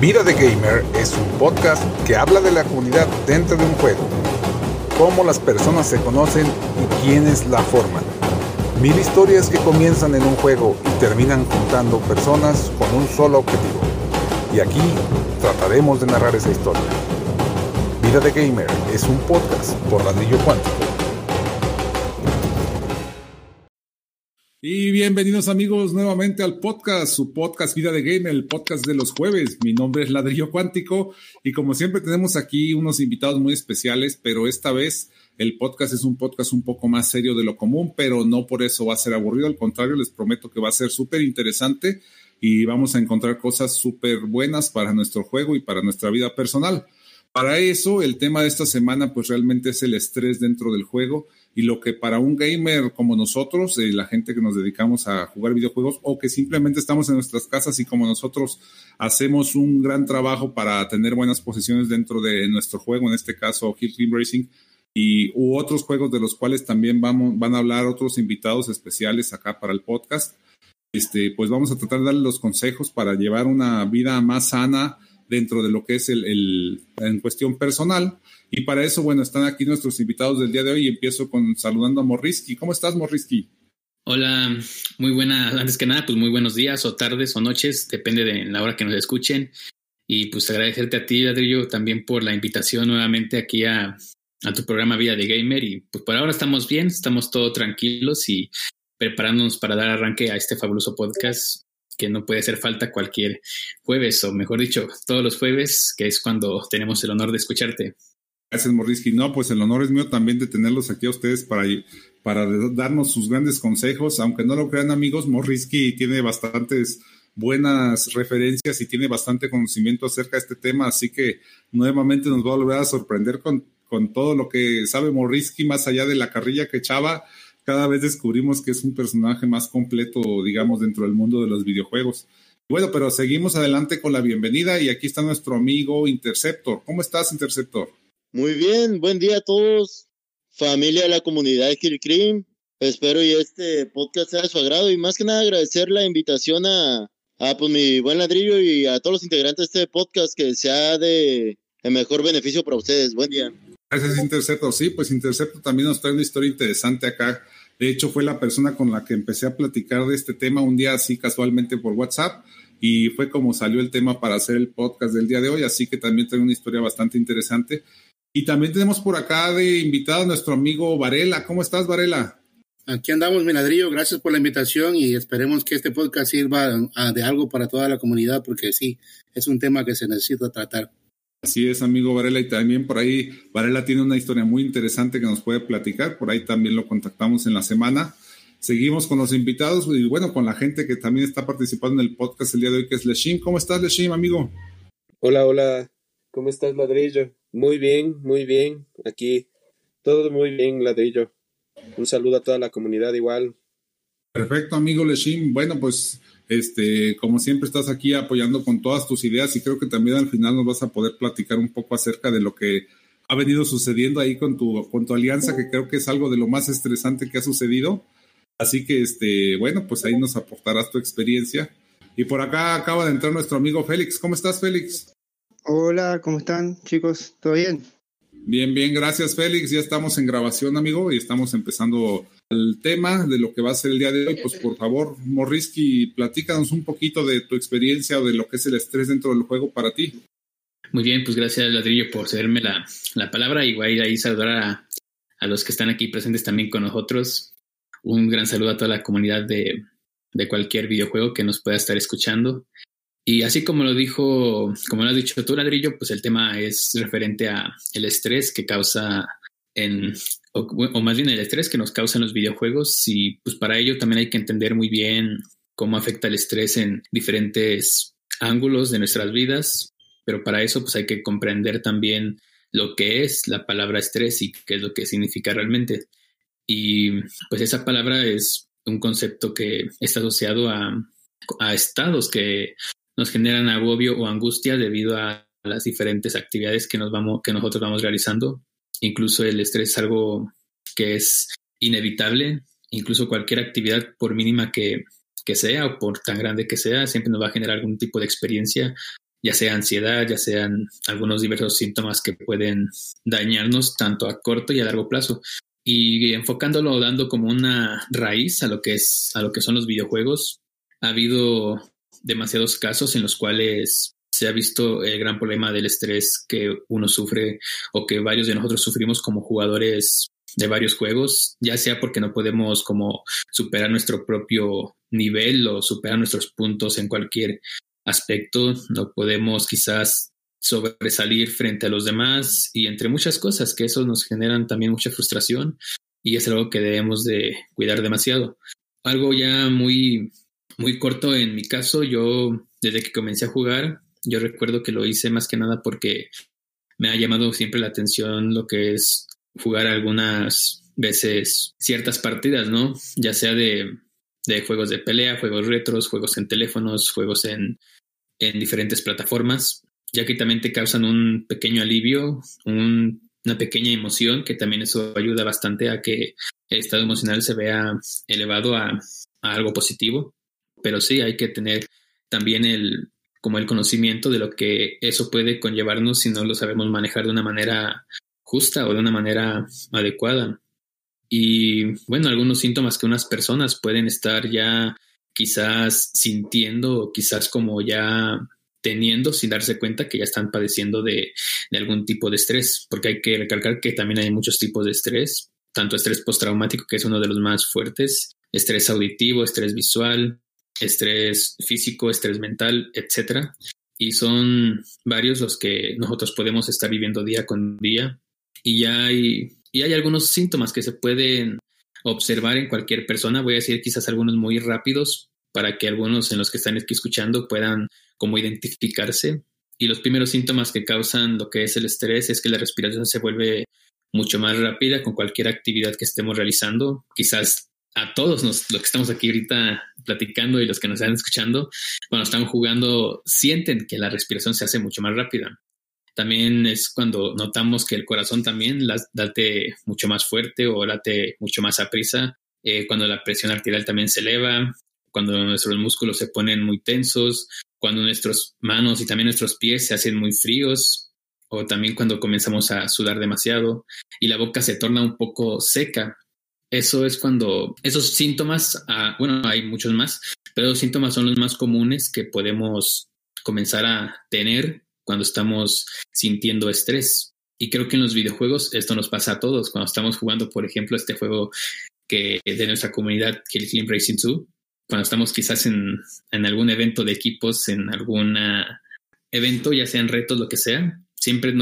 Vida de Gamer es un podcast que habla de la comunidad dentro de un juego, cómo las personas se conocen y quiénes la forman. Mil historias que comienzan en un juego y terminan juntando personas con un solo objetivo. Y aquí trataremos de narrar esa historia. Vida de Gamer es un podcast por Ladrillo Cuántico. Y bienvenidos amigos nuevamente al podcast, su podcast Vida de Gamer, el podcast de los jueves. Mi nombre es Ladrillo Cuántico y como siempre tenemos aquí unos invitados muy especiales, pero esta vez el podcast es un podcast un poco más serio de lo común, pero no por eso va a ser aburrido, al contrario, les prometo que va a ser súper interesante y vamos a encontrar cosas súper buenas para nuestro juego y para nuestra vida personal. Para eso, el tema de esta semana pues realmente es el estrés dentro del juego. Y lo que para un gamer como nosotros, la gente que nos dedicamos a jugar videojuegos o que simplemente estamos en nuestras casas y como nosotros hacemos un gran trabajo para tener buenas posiciones dentro de nuestro juego, en este caso Hill Climb Racing u otros juegos de los cuales también van a hablar otros invitados especiales acá para el podcast. Pues vamos a tratar de darle los consejos para llevar una vida más sana dentro de lo que es en cuestión personal. Y para eso, bueno, están aquí nuestros invitados del día de hoy. Empiezo saludando a Morrisky. ¿Cómo estás, Morrisky? Hola, muy buena. Antes que nada, pues muy buenos días o tardes o noches, depende de la hora que nos escuchen. Y pues agradecerte a ti, Ladrillo, también por la invitación nuevamente aquí a tu programa Vida de Gamer. Y pues por ahora estamos bien, estamos todos tranquilos y preparándonos para dar arranque a este fabuloso podcast que no puede hacer falta cualquier jueves, o mejor dicho, todos los jueves, que es cuando tenemos el honor de escucharte. Gracias, Morrisky. No, pues el honor es mío también de tenerlos aquí a ustedes para darnos sus grandes consejos. Aunque no lo crean, amigos, Morrisky tiene bastantes buenas referencias y tiene bastante conocimiento acerca de este tema, así que nuevamente nos va a volver a sorprender con todo lo que sabe Morrisky, más allá de la carrilla que echaba. Cada vez descubrimos que es un personaje más completo, digamos, dentro del mundo de los videojuegos. Bueno, pero seguimos adelante con la bienvenida y aquí está nuestro amigo Interceptor. ¿Cómo estás, Interceptor? Muy bien, buen día a todos, familia de la comunidad Hill Climb. Espero y este podcast sea de su agrado y más que nada agradecer la invitación a pues, mi buen Ladrillo y a todos los integrantes de este podcast, que sea de mejor beneficio para ustedes. Buen día. Gracias, Interceptor. Sí, pues Interceptor también nos trae una historia interesante acá. De hecho, fue la persona con la que empecé a platicar de este tema un día así casualmente por WhatsApp. Y fue como salió el tema para hacer el podcast del día de hoy. Así que también trae una historia bastante interesante. Y también tenemos por acá de invitado a nuestro amigo Varela. ¿Cómo estás, Varela? Aquí andamos, mi Ladrillo. Gracias por la invitación y esperemos que este podcast sirva de algo para toda la comunidad, porque sí, es un tema que se necesita tratar. Así es, amigo Varela. Y también por ahí Varela tiene una historia muy interesante que nos puede platicar. Por ahí también lo contactamos en la semana. Seguimos con los invitados y bueno, con la gente que también está participando en el podcast el día de hoy, que es Leshim. ¿Cómo estás, Leshim, amigo? Hola. ¿Cómo estás, Ladrillo? Muy bien, aquí todo muy bien, Ladrillo. Un saludo a toda la comunidad igual. Perfecto, amigo Leshim. Bueno, pues, como siempre estás aquí apoyando con todas tus ideas y creo que también al final nos vas a poder platicar un poco acerca de lo que ha venido sucediendo ahí con tu alianza, que creo que es algo de lo más estresante que ha sucedido. Así que, bueno, pues ahí nos aportarás tu experiencia. Y por acá acaba de entrar nuestro amigo Félix. ¿Cómo estás, Félix? Hola, ¿cómo están, chicos? ¿Todo bien? Bien, gracias, Félix. Ya estamos en grabación, amigo, y estamos empezando el tema de lo que va a ser el día de hoy. Pues, por favor, Morrisky, platícanos un poquito de tu experiencia o de lo que es el estrés dentro del juego para ti. Muy bien, pues gracias, Ladrillo, por cederme la palabra. Y voy a ir ahí a saludar a los que están aquí presentes también con nosotros. Un gran saludo a toda la comunidad de cualquier videojuego que nos pueda estar escuchando. Y así como lo has dicho tú, Ladrillo, pues el tema es referente a el estrés que causa o más bien el estrés que nos causan los videojuegos. Y pues para ello también hay que entender muy bien cómo afecta el estrés en diferentes ángulos de nuestras vidas. Pero para eso pues hay que comprender también lo que es la palabra estrés y qué es lo que significa realmente. Y pues esa palabra es un concepto que está asociado a estados que nos generan agobio o angustia debido a las diferentes actividades que nosotros vamos realizando. Incluso el estrés es algo que es inevitable. Incluso cualquier actividad, por mínima que sea o por tan grande que sea, siempre nos va a generar algún tipo de experiencia ya sea ansiedad, ya sean algunos diversos síntomas que pueden dañarnos tanto a corto y a largo plazo. Y enfocándolo, dando como una raíz a lo que es, a lo que son los videojuegos, ha habido demasiados casos en los cuales se ha visto el gran problema del estrés que uno sufre o que varios de nosotros sufrimos como jugadores de varios juegos, ya sea porque no podemos como superar nuestro propio nivel o superar nuestros puntos en cualquier aspecto, no podemos quizás sobresalir frente a los demás y entre muchas cosas que eso nos generan también mucha frustración y es algo que debemos de cuidar demasiado. Algo ya muy corto en mi caso, yo desde que comencé a jugar, yo recuerdo que lo hice más que nada porque me ha llamado siempre la atención lo que es jugar algunas veces ciertas partidas, ¿no? Ya sea de juegos de pelea, juegos retros, juegos en teléfonos, juegos en diferentes plataformas, ya que también te causan un pequeño alivio, una pequeña emoción, que también eso ayuda bastante a que el estado emocional se vea elevado a algo positivo. Pero sí, hay que tener también el conocimiento de lo que eso puede conllevarnos si no lo sabemos manejar de una manera justa o de una manera adecuada. Y bueno, algunos síntomas que unas personas pueden estar ya quizás sintiendo o quizás como ya teniendo sin darse cuenta que ya están padeciendo de algún tipo de estrés, porque hay que recalcar que también hay muchos tipos de estrés, tanto estrés postraumático, que es uno de los más fuertes, estrés auditivo, estrés visual, estrés físico, estrés mental, etcétera. Y son varios los que nosotros podemos estar viviendo día con día. Y hay algunos síntomas que se pueden observar en cualquier persona. Voy a decir quizás algunos muy rápidos para que algunos en los que están aquí escuchando puedan como identificarse. Y los primeros síntomas que causan lo que es el estrés es que la respiración se vuelve mucho más rápida con cualquier actividad que estemos realizando. Quizás a todos los que estamos aquí ahorita platicando y los que nos están escuchando, cuando están jugando sienten que la respiración se hace mucho más rápida. También es cuando notamos que el corazón también late mucho más fuerte o late mucho más aprisa, cuando la presión arterial también se eleva, cuando nuestros músculos se ponen muy tensos, cuando nuestras manos y también nuestros pies se hacen muy fríos, o también cuando comenzamos a sudar demasiado y la boca se torna un poco seca. Eso es cuando esos síntomas, bueno, hay muchos más, pero los síntomas son los más comunes que podemos comenzar a tener cuando estamos sintiendo estrés. Y creo que en los videojuegos esto nos pasa a todos. Cuando estamos jugando, por ejemplo, este juego que de nuestra comunidad, Hill Climb Racing 2, cuando estamos quizás en algún evento de equipos, en algún evento, ya sean retos, lo que sea, siempre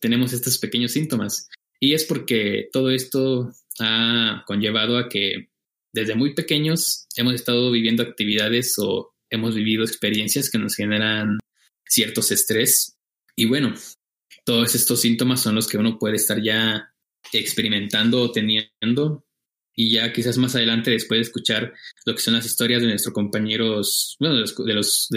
tenemos estos pequeños síntomas. Y es porque todo esto ha conllevado a que desde muy pequeños hemos estado viviendo actividades o hemos vivido experiencias que nos generan ciertos estrés. Y bueno, todos estos síntomas son los que uno puede estar ya experimentando o teniendo. Y ya quizás más adelante, después de escuchar lo que son las historias de nuestros compañeros, bueno, de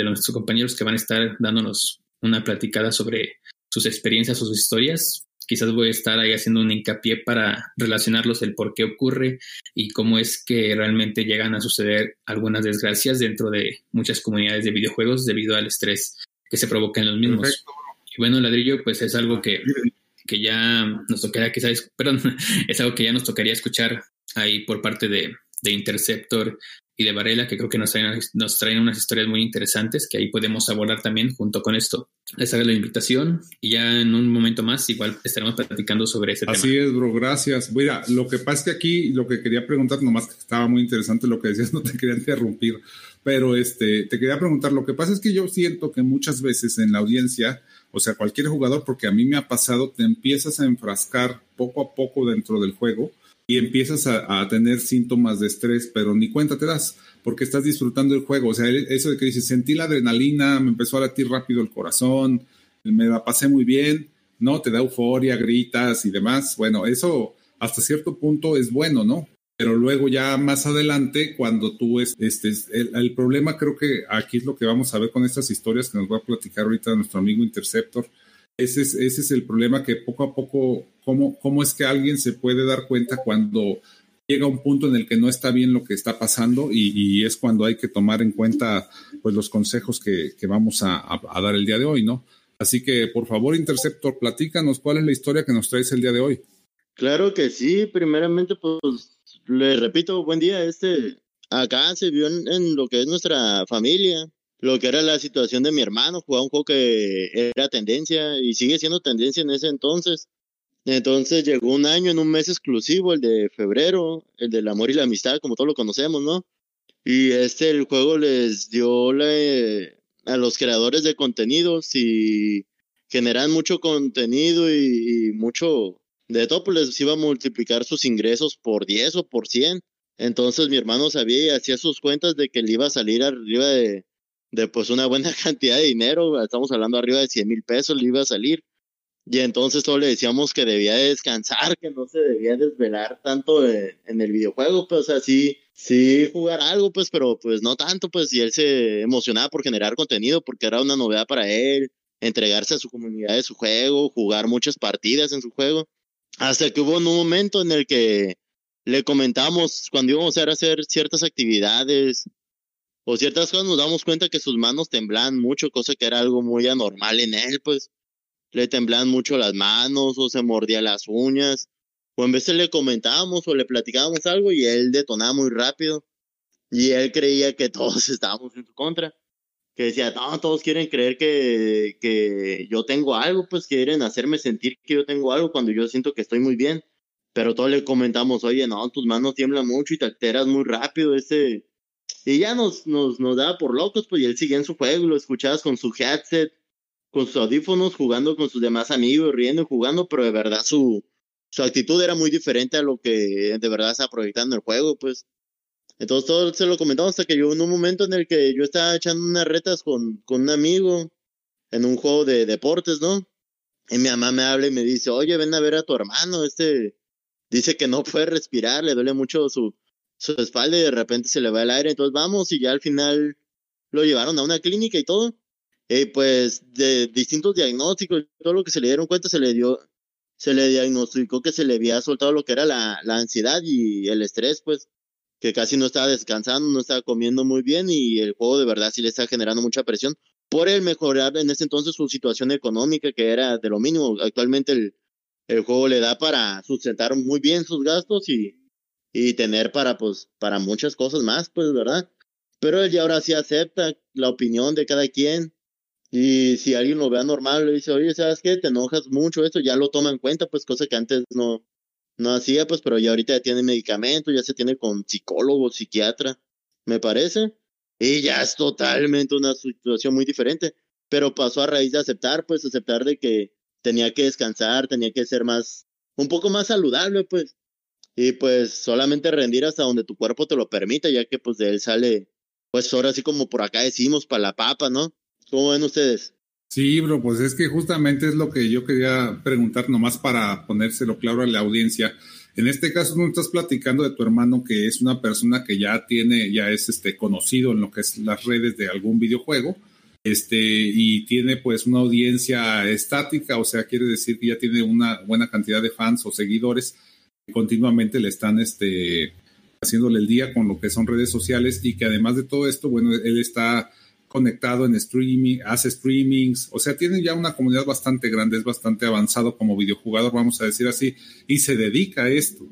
nuestros compañeros que van a estar dándonos una platicada sobre sus experiencias o sus historias, quizás voy a estar ahí haciendo un hincapié para relacionarlos el por qué ocurre y cómo es que realmente llegan a suceder algunas desgracias dentro de muchas comunidades de videojuegos debido al estrés que se provoca en los mismos. Perfecto. Y bueno, Ladrillo, pues es algo que ya nos tocaría quizás, es algo que ya nos tocaría escuchar ahí por parte de Interceptor y de Varela, que creo que nos traen unas historias muy interesantes que ahí podemos abordar también junto con esto. Les hago la invitación y ya en un momento más igual estaremos platicando sobre ese tema. Así es, bro, gracias. Mira, lo que pasa es que aquí lo que quería preguntar, nomás que estaba muy interesante lo que decías, no te quería interrumpir, pero te quería preguntar, lo que pasa es que yo siento que muchas veces en la audiencia, o sea, cualquier jugador, porque a mí me ha pasado, te empiezas a enfrascar poco a poco dentro del juego y empiezas a tener síntomas de estrés, pero ni cuenta te das, porque estás disfrutando el juego. O sea, eso de que dices, sentí la adrenalina, me empezó a latir rápido el corazón, me la pasé muy bien, ¿no? Te da euforia, gritas y demás. Bueno, eso hasta cierto punto es bueno, ¿no? Pero luego ya más adelante, cuando tú... el problema, creo que aquí es lo que vamos a ver con estas historias que nos va a platicar ahorita nuestro amigo Interceptor. Ese es el problema, que poco a poco, ¿cómo es que alguien se puede dar cuenta cuando llega un punto en el que no está bien lo que está pasando? Y es cuando hay que tomar en cuenta pues los consejos que vamos a dar el día de hoy, ¿no? Así que, por favor, Interceptor, platícanos cuál es la historia que nos traes el día de hoy. Claro que sí, primeramente, pues, les repito, buen día. Acá se vio en lo que es nuestra familia, lo que era la situación de mi hermano, jugaba un juego que era tendencia y sigue siendo tendencia en ese entonces. Entonces llegó un año en un mes exclusivo, el de febrero, el del amor y la amistad, como todos lo conocemos, ¿no? Y el juego les dio a los creadores de contenido, si generan mucho contenido y mucho de todo, pues les iba a multiplicar sus ingresos por 10 o por 100. Entonces mi hermano sabía y hacía sus cuentas de que le iba a salir arriba de pues una buena cantidad de dinero, estamos hablando arriba de 100 mil pesos le iba a salir. Y entonces todos le decíamos que debía descansar, que no se debía desvelar tanto en el videojuego, pues así, sí jugar algo, pues, pero pues no tanto, pues, y él se emocionaba por generar contenido, porque era una novedad para él, entregarse a su comunidad de su juego, jugar muchas partidas en su juego, hasta que hubo un momento en el que le comentamos, cuando íbamos a hacer ciertas actividades o ciertas cosas, nos damos cuenta que sus manos temblaban mucho, cosa que era algo muy anormal en él, pues. Le temblaban mucho las manos o se mordía las uñas. O en veces le comentábamos o le platicábamos algo y él detonaba muy rápido. Y él creía que todos estábamos en su contra. Que decía, no, todos quieren creer que yo tengo algo, pues quieren hacerme sentir que yo tengo algo cuando yo siento que estoy muy bien. Pero todos le comentamos, oye, no, tus manos tiemblan mucho y te alteras muy rápido. Y ya nos daba por locos, pues, y él seguía en su juego, lo escuchabas con su headset, con sus audífonos, jugando con sus demás amigos, riendo y jugando, pero de verdad su actitud era muy diferente a lo que de verdad estaba proyectando el juego, pues. Entonces todos se lo comentamos hasta que llegó un momento en el que yo estaba echando unas retas con un amigo en un juego de deportes, ¿no? Y mi mamá me habla y me dice, oye, ven a ver a tu hermano, dice que no puede respirar, le duele mucho su espalda y de repente se le va el aire, entonces vamos, y ya al final lo llevaron a una clínica y todo. Pues de distintos diagnósticos, todo lo que se le dieron cuenta, se le diagnosticó que se le había soltado lo que era la ansiedad y el estrés, pues, que casi no estaba descansando, no estaba comiendo muy bien y el juego de verdad sí le está generando mucha presión por el mejorar en ese entonces su situación económica, que era de lo mínimo. Actualmente el juego le da para sustentar muy bien sus gastos y tener para muchas cosas más, pues, ¿verdad? Pero él ya ahora sí acepta la opinión de cada quien. Y si alguien lo vea normal, le dice, oye, ¿sabes qué? Te enojas mucho, esto ya lo toma en cuenta, pues, cosa que antes no hacía, pues, pero ya ahorita ya tiene medicamento, ya se tiene con psicólogo, psiquiatra, me parece. Y ya es totalmente una situación muy diferente. Pero pasó a raíz de aceptar, pues, aceptar de que tenía que descansar, tenía que ser un poco más saludable, pues. Y, pues, solamente rendir hasta donde tu cuerpo te lo permita, ya que, pues, de él sale, pues, ahora sí como por acá decimos, para la papa, ¿no? ¿Cómo ven ustedes? Sí, bro, pues es que justamente es lo que yo quería preguntar nomás para ponérselo claro a la audiencia. En este caso, tú estás platicando de tu hermano, que es una persona que ya es conocido en lo que es las redes de algún videojuego, y tiene pues una audiencia estática, o sea, quiere decir que ya tiene una buena cantidad de fans o seguidores que continuamente le están haciéndole el día con lo que son redes sociales, y que además de todo esto, bueno, él está conectado en streaming, hace streamings, o sea, tiene ya una comunidad bastante grande, es bastante avanzado como videojugador, vamos a decir así, y se dedica a esto.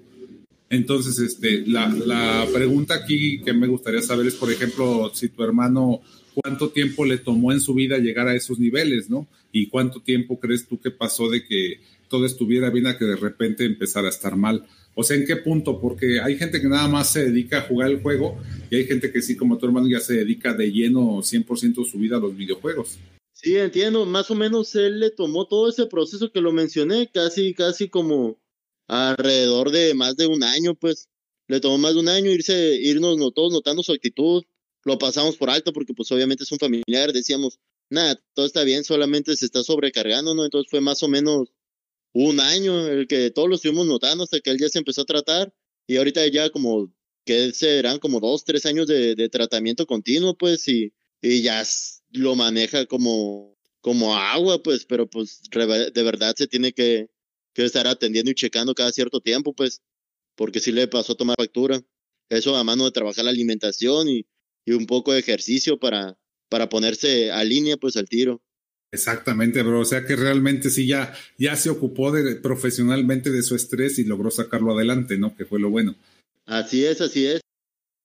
Entonces, la pregunta aquí que me gustaría saber es, por ejemplo, si tu hermano, ¿cuánto tiempo le tomó en su vida llegar a esos niveles, no? ¿Y cuánto tiempo crees tú que pasó de que todo estuviera bien a que de repente empezara a estar mal? O sea, ¿en qué punto? Porque hay gente que nada más se dedica a jugar el juego y hay gente que sí, como tu hermano, ya se dedica de lleno 100% su vida a los videojuegos. Sí, entiendo. Más o menos él le tomó todo ese proceso que lo mencioné, casi como alrededor de más de un año, pues. Le tomó más de un año irnos todos notando su actitud. Lo pasamos por alto porque, pues, obviamente es un familiar. Decíamos, nada, todo está bien, solamente se está sobrecargando, ¿no? Entonces fue más o menos un año el que todos lo estuvimos notando hasta que él ya se empezó a tratar, y ahorita ya como que serán como 2-3 años de tratamiento continuo, pues, y ya lo maneja como agua, pues, pero pues de verdad se tiene que estar atendiendo y checando cada cierto tiempo, pues, porque sí le pasó a tomar factura. Eso a mano de trabajar la alimentación y un poco de ejercicio para para ponerse a línea pues al tiro. Exactamente, bro. O sea que realmente sí ya se ocupó profesionalmente de su estrés y logró sacarlo adelante, ¿no? Que fue lo bueno. Así es, así es.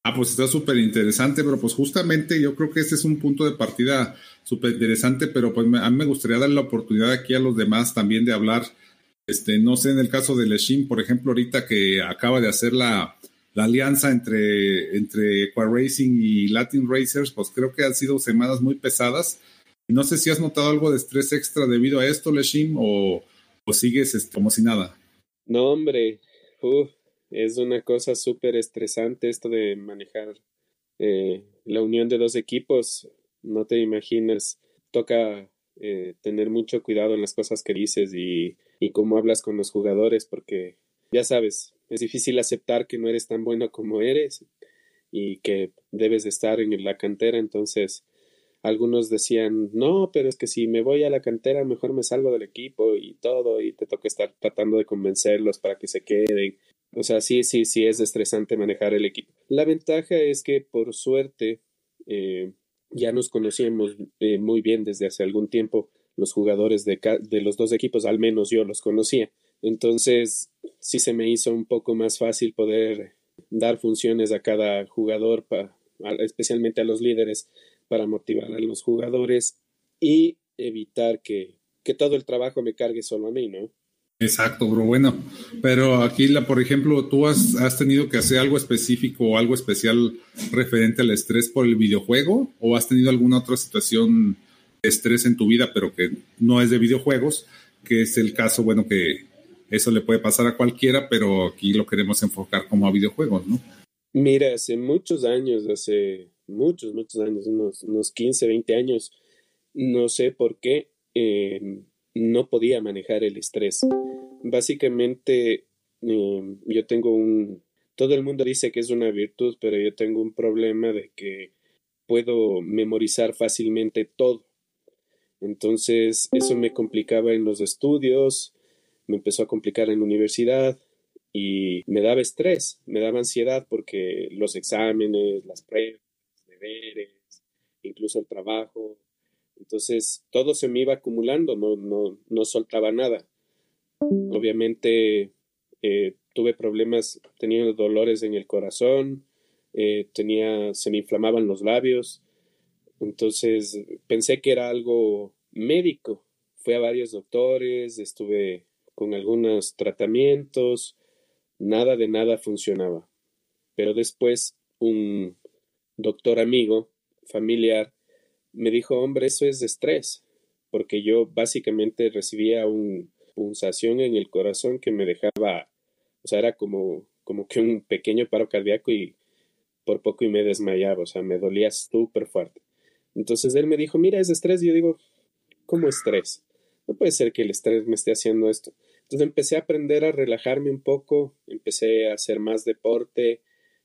Ah, pues está súper interesante, pero pues justamente yo creo que este es un punto de partida súper interesante, pero pues a mí me gustaría dar la oportunidad aquí a los demás también de hablar, no sé, en el caso de Leshim, por ejemplo, ahorita que acaba de hacer la alianza entre Equa Racing y Latin Racers, pues creo que han sido semanas muy pesadas. No sé si has notado algo de estrés extra debido a esto, Leshim, o sigues como si nada. No, hombre, es una cosa súper estresante esto de manejar la unión de dos equipos. No te imaginas. Toca tener mucho cuidado en las cosas que dices y cómo hablas con los jugadores, porque ya sabes, es difícil aceptar que no eres tan bueno como eres y que debes de estar en la cantera. Entonces algunos decían, no, pero es que si me voy a la cantera mejor me salgo del equipo y todo, y te toca estar tratando de convencerlos para que se queden. O sea, sí, es estresante manejar el equipo. La ventaja es que, por suerte, ya nos conocíamos muy bien desde hace algún tiempo. Los jugadores de los dos equipos, al menos yo los conocía. Entonces, sí se me hizo un poco más fácil poder dar funciones a cada jugador, especialmente a los líderes, para motivar a los jugadores y evitar que todo el trabajo me cargue solo a mí, ¿no? Exacto, bro. Bueno, pero aquí, por ejemplo, tú has tenido que hacer algo específico o algo especial referente al estrés por el videojuego, o has tenido alguna otra situación de estrés en tu vida, pero que no es de videojuegos, que es el caso, bueno, que eso le puede pasar a cualquiera, pero aquí lo queremos enfocar como a videojuegos, ¿no? Mira, hace muchos años, unos 15, 20 años, no sé por qué, no podía manejar el estrés. Básicamente, yo tengo todo el mundo dice que es una virtud, pero yo tengo un problema de que puedo memorizar fácilmente todo. Entonces, eso me complicaba en los estudios, me empezó a complicar en la universidad y me daba estrés, me daba ansiedad porque los exámenes, las pruebas, los deberes, incluso el trabajo. Entonces, todo se me iba acumulando, no soltaba nada. Obviamente, tuve problemas, tenía dolores en el corazón, se me inflamaban los labios. Entonces, pensé que era algo médico. Fui a varios doctores, estuve con algunos tratamientos, nada de nada funcionaba. Pero después, un doctor amigo, familiar, me dijo, hombre, eso es de estrés, porque yo básicamente recibía una pulsación en el corazón que me dejaba, o sea, era como que un pequeño paro cardíaco y por poco y me desmayaba, o sea, me dolía súper fuerte. Entonces él me dijo, mira, es de estrés, y yo digo, ¿cómo estrés? No puede ser que el estrés me esté haciendo esto. Entonces empecé a aprender a relajarme un poco, empecé a hacer más deporte,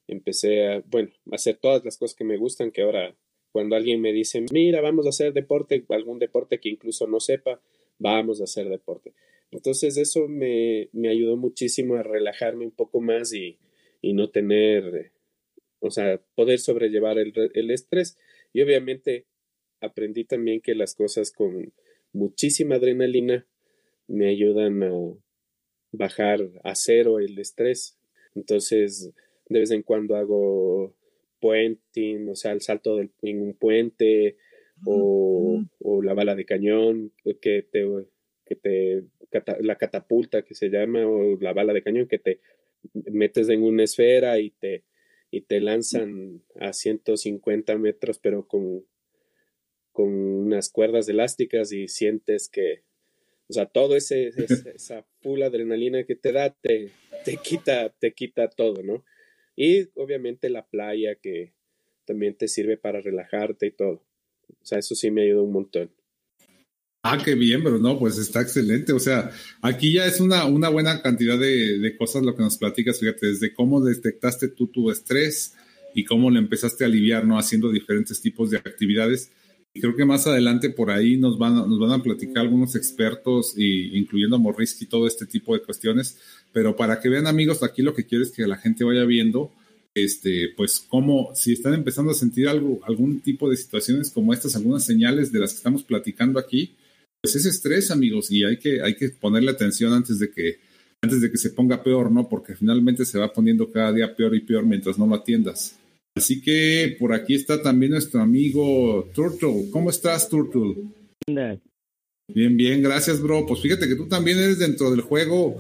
empecé a hacer todas las cosas que me gustan, que ahora... Cuando alguien me dice, mira, vamos a hacer deporte, algún deporte que incluso no sepa, vamos a hacer deporte. Entonces eso me ayudó muchísimo a relajarme un poco más y no tener, o sea, poder sobrellevar el estrés. Y obviamente aprendí también que las cosas con muchísima adrenalina me ayudan a bajar a cero el estrés. Entonces, de vez en cuando hago... puenting, o sea, el salto en un puente o la bala de cañón la catapulta que se llama, o la bala de cañón que te metes en una esfera y te lanzan a 150 metros pero con unas cuerdas elásticas y sientes que, o sea, todo esa full adrenalina que te da te quita todo, ¿no? Y obviamente la playa, que también te sirve para relajarte y todo. O sea, eso sí me ayudó un montón. Ah, qué bien, pero no, pues está excelente. O sea, aquí ya es una buena cantidad de cosas lo que nos platicas, fíjate, desde cómo detectaste tú tu estrés y cómo lo empezaste a aliviar, ¿no? Haciendo diferentes tipos de actividades. Y creo que más adelante por ahí nos van a platicar algunos expertos, y, incluyendo a Morrisky, todo este tipo de cuestiones. Pero para que vean, amigos, aquí lo que quiero es que la gente vaya viendo pues como si están empezando a sentir algún tipo de situaciones como estas, algunas señales de las que estamos platicando aquí, pues es estrés, amigos, y hay que ponerle atención antes de que se ponga peor, ¿no? Porque finalmente se va poniendo cada día peor y peor mientras no lo atiendas. Así que por aquí está también nuestro amigo Turtle. ¿Cómo estás, Turtle? Bien, bien, gracias, bro. Pues fíjate que tú también eres dentro del juego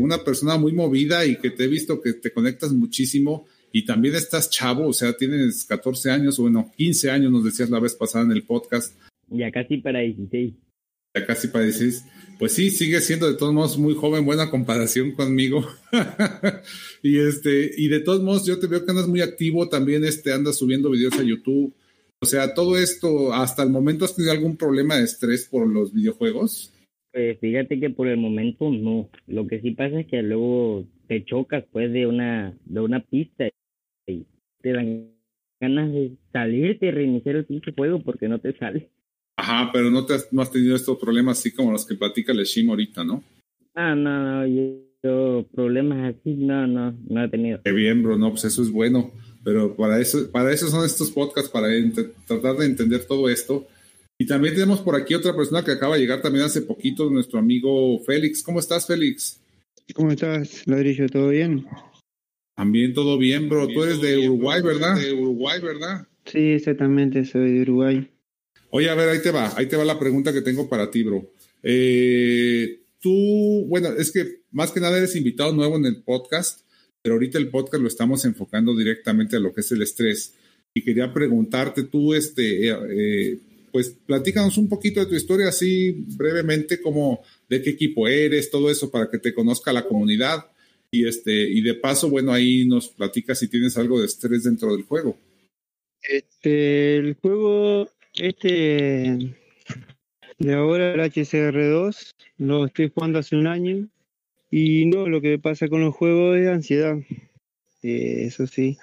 una persona muy movida y que te he visto que te conectas muchísimo y también estás chavo, o sea, tienes 14 años, o bueno, 15 años nos decías la vez pasada en el podcast. Ya casi para 16. Ya casi para 16. Pues sí, sigue siendo de todos modos muy joven, buena comparación conmigo. Y de todos modos yo te veo que andas muy activo, también andas subiendo videos a YouTube. O sea, todo esto, ¿hasta el momento has tenido algún problema de estrés por los videojuegos? Pues fíjate que por el momento no. Lo que sí pasa es que luego te chocas pues de una pista y te dan ganas de salirte y reiniciar el pinche juego porque no te sale. Ajá, pero no has tenido estos problemas así como los que platica Leshim ahorita, ¿no? Ah, no, yo problemas así no he tenido. Qué bien, bro, no, pues eso es bueno. Pero para eso son estos podcasts, para tratar de entender todo esto. Y también tenemos por aquí otra persona que acaba de llegar también hace poquito, nuestro amigo Félix. ¿Cómo estás, Félix? ¿Cómo estás, Ladrillo? ¿Todo bien? También todo bien, bro. También tú eres de Uruguay, bro. ¿Verdad? De Uruguay, ¿verdad? Sí, exactamente, soy de Uruguay. Oye, a ver, ahí te va la pregunta que tengo para ti, bro. Tú, bueno, es que más que nada eres invitado nuevo en el podcast, pero ahorita el podcast lo estamos enfocando directamente a lo que es el estrés. Y quería preguntarte tú, pues platícanos un poquito de tu historia, así brevemente, como de qué equipo eres, todo eso, para que te conozca la comunidad. Y, y de paso, bueno, ahí nos platicas si tienes algo de estrés dentro del juego. El juego de ahora, el HCR2, lo estoy jugando hace un año. Y no, lo que pasa con los juegos es ansiedad, eso sí.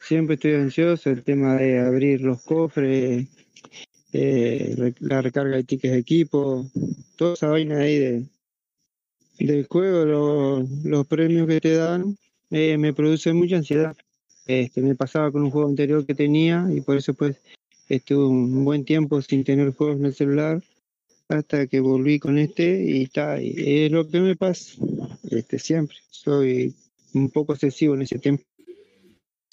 Siempre estoy ansioso, el tema de abrir los cofres, la recarga de tickets de equipo, toda esa vaina ahí del juego, los premios que te dan, me produce mucha ansiedad. Me pasaba con un juego anterior que tenía y por eso pues estuve un buen tiempo sin tener juegos en el celular. Hasta que volví con y está, es lo que me pasa siempre, soy un poco excesivo en ese tiempo.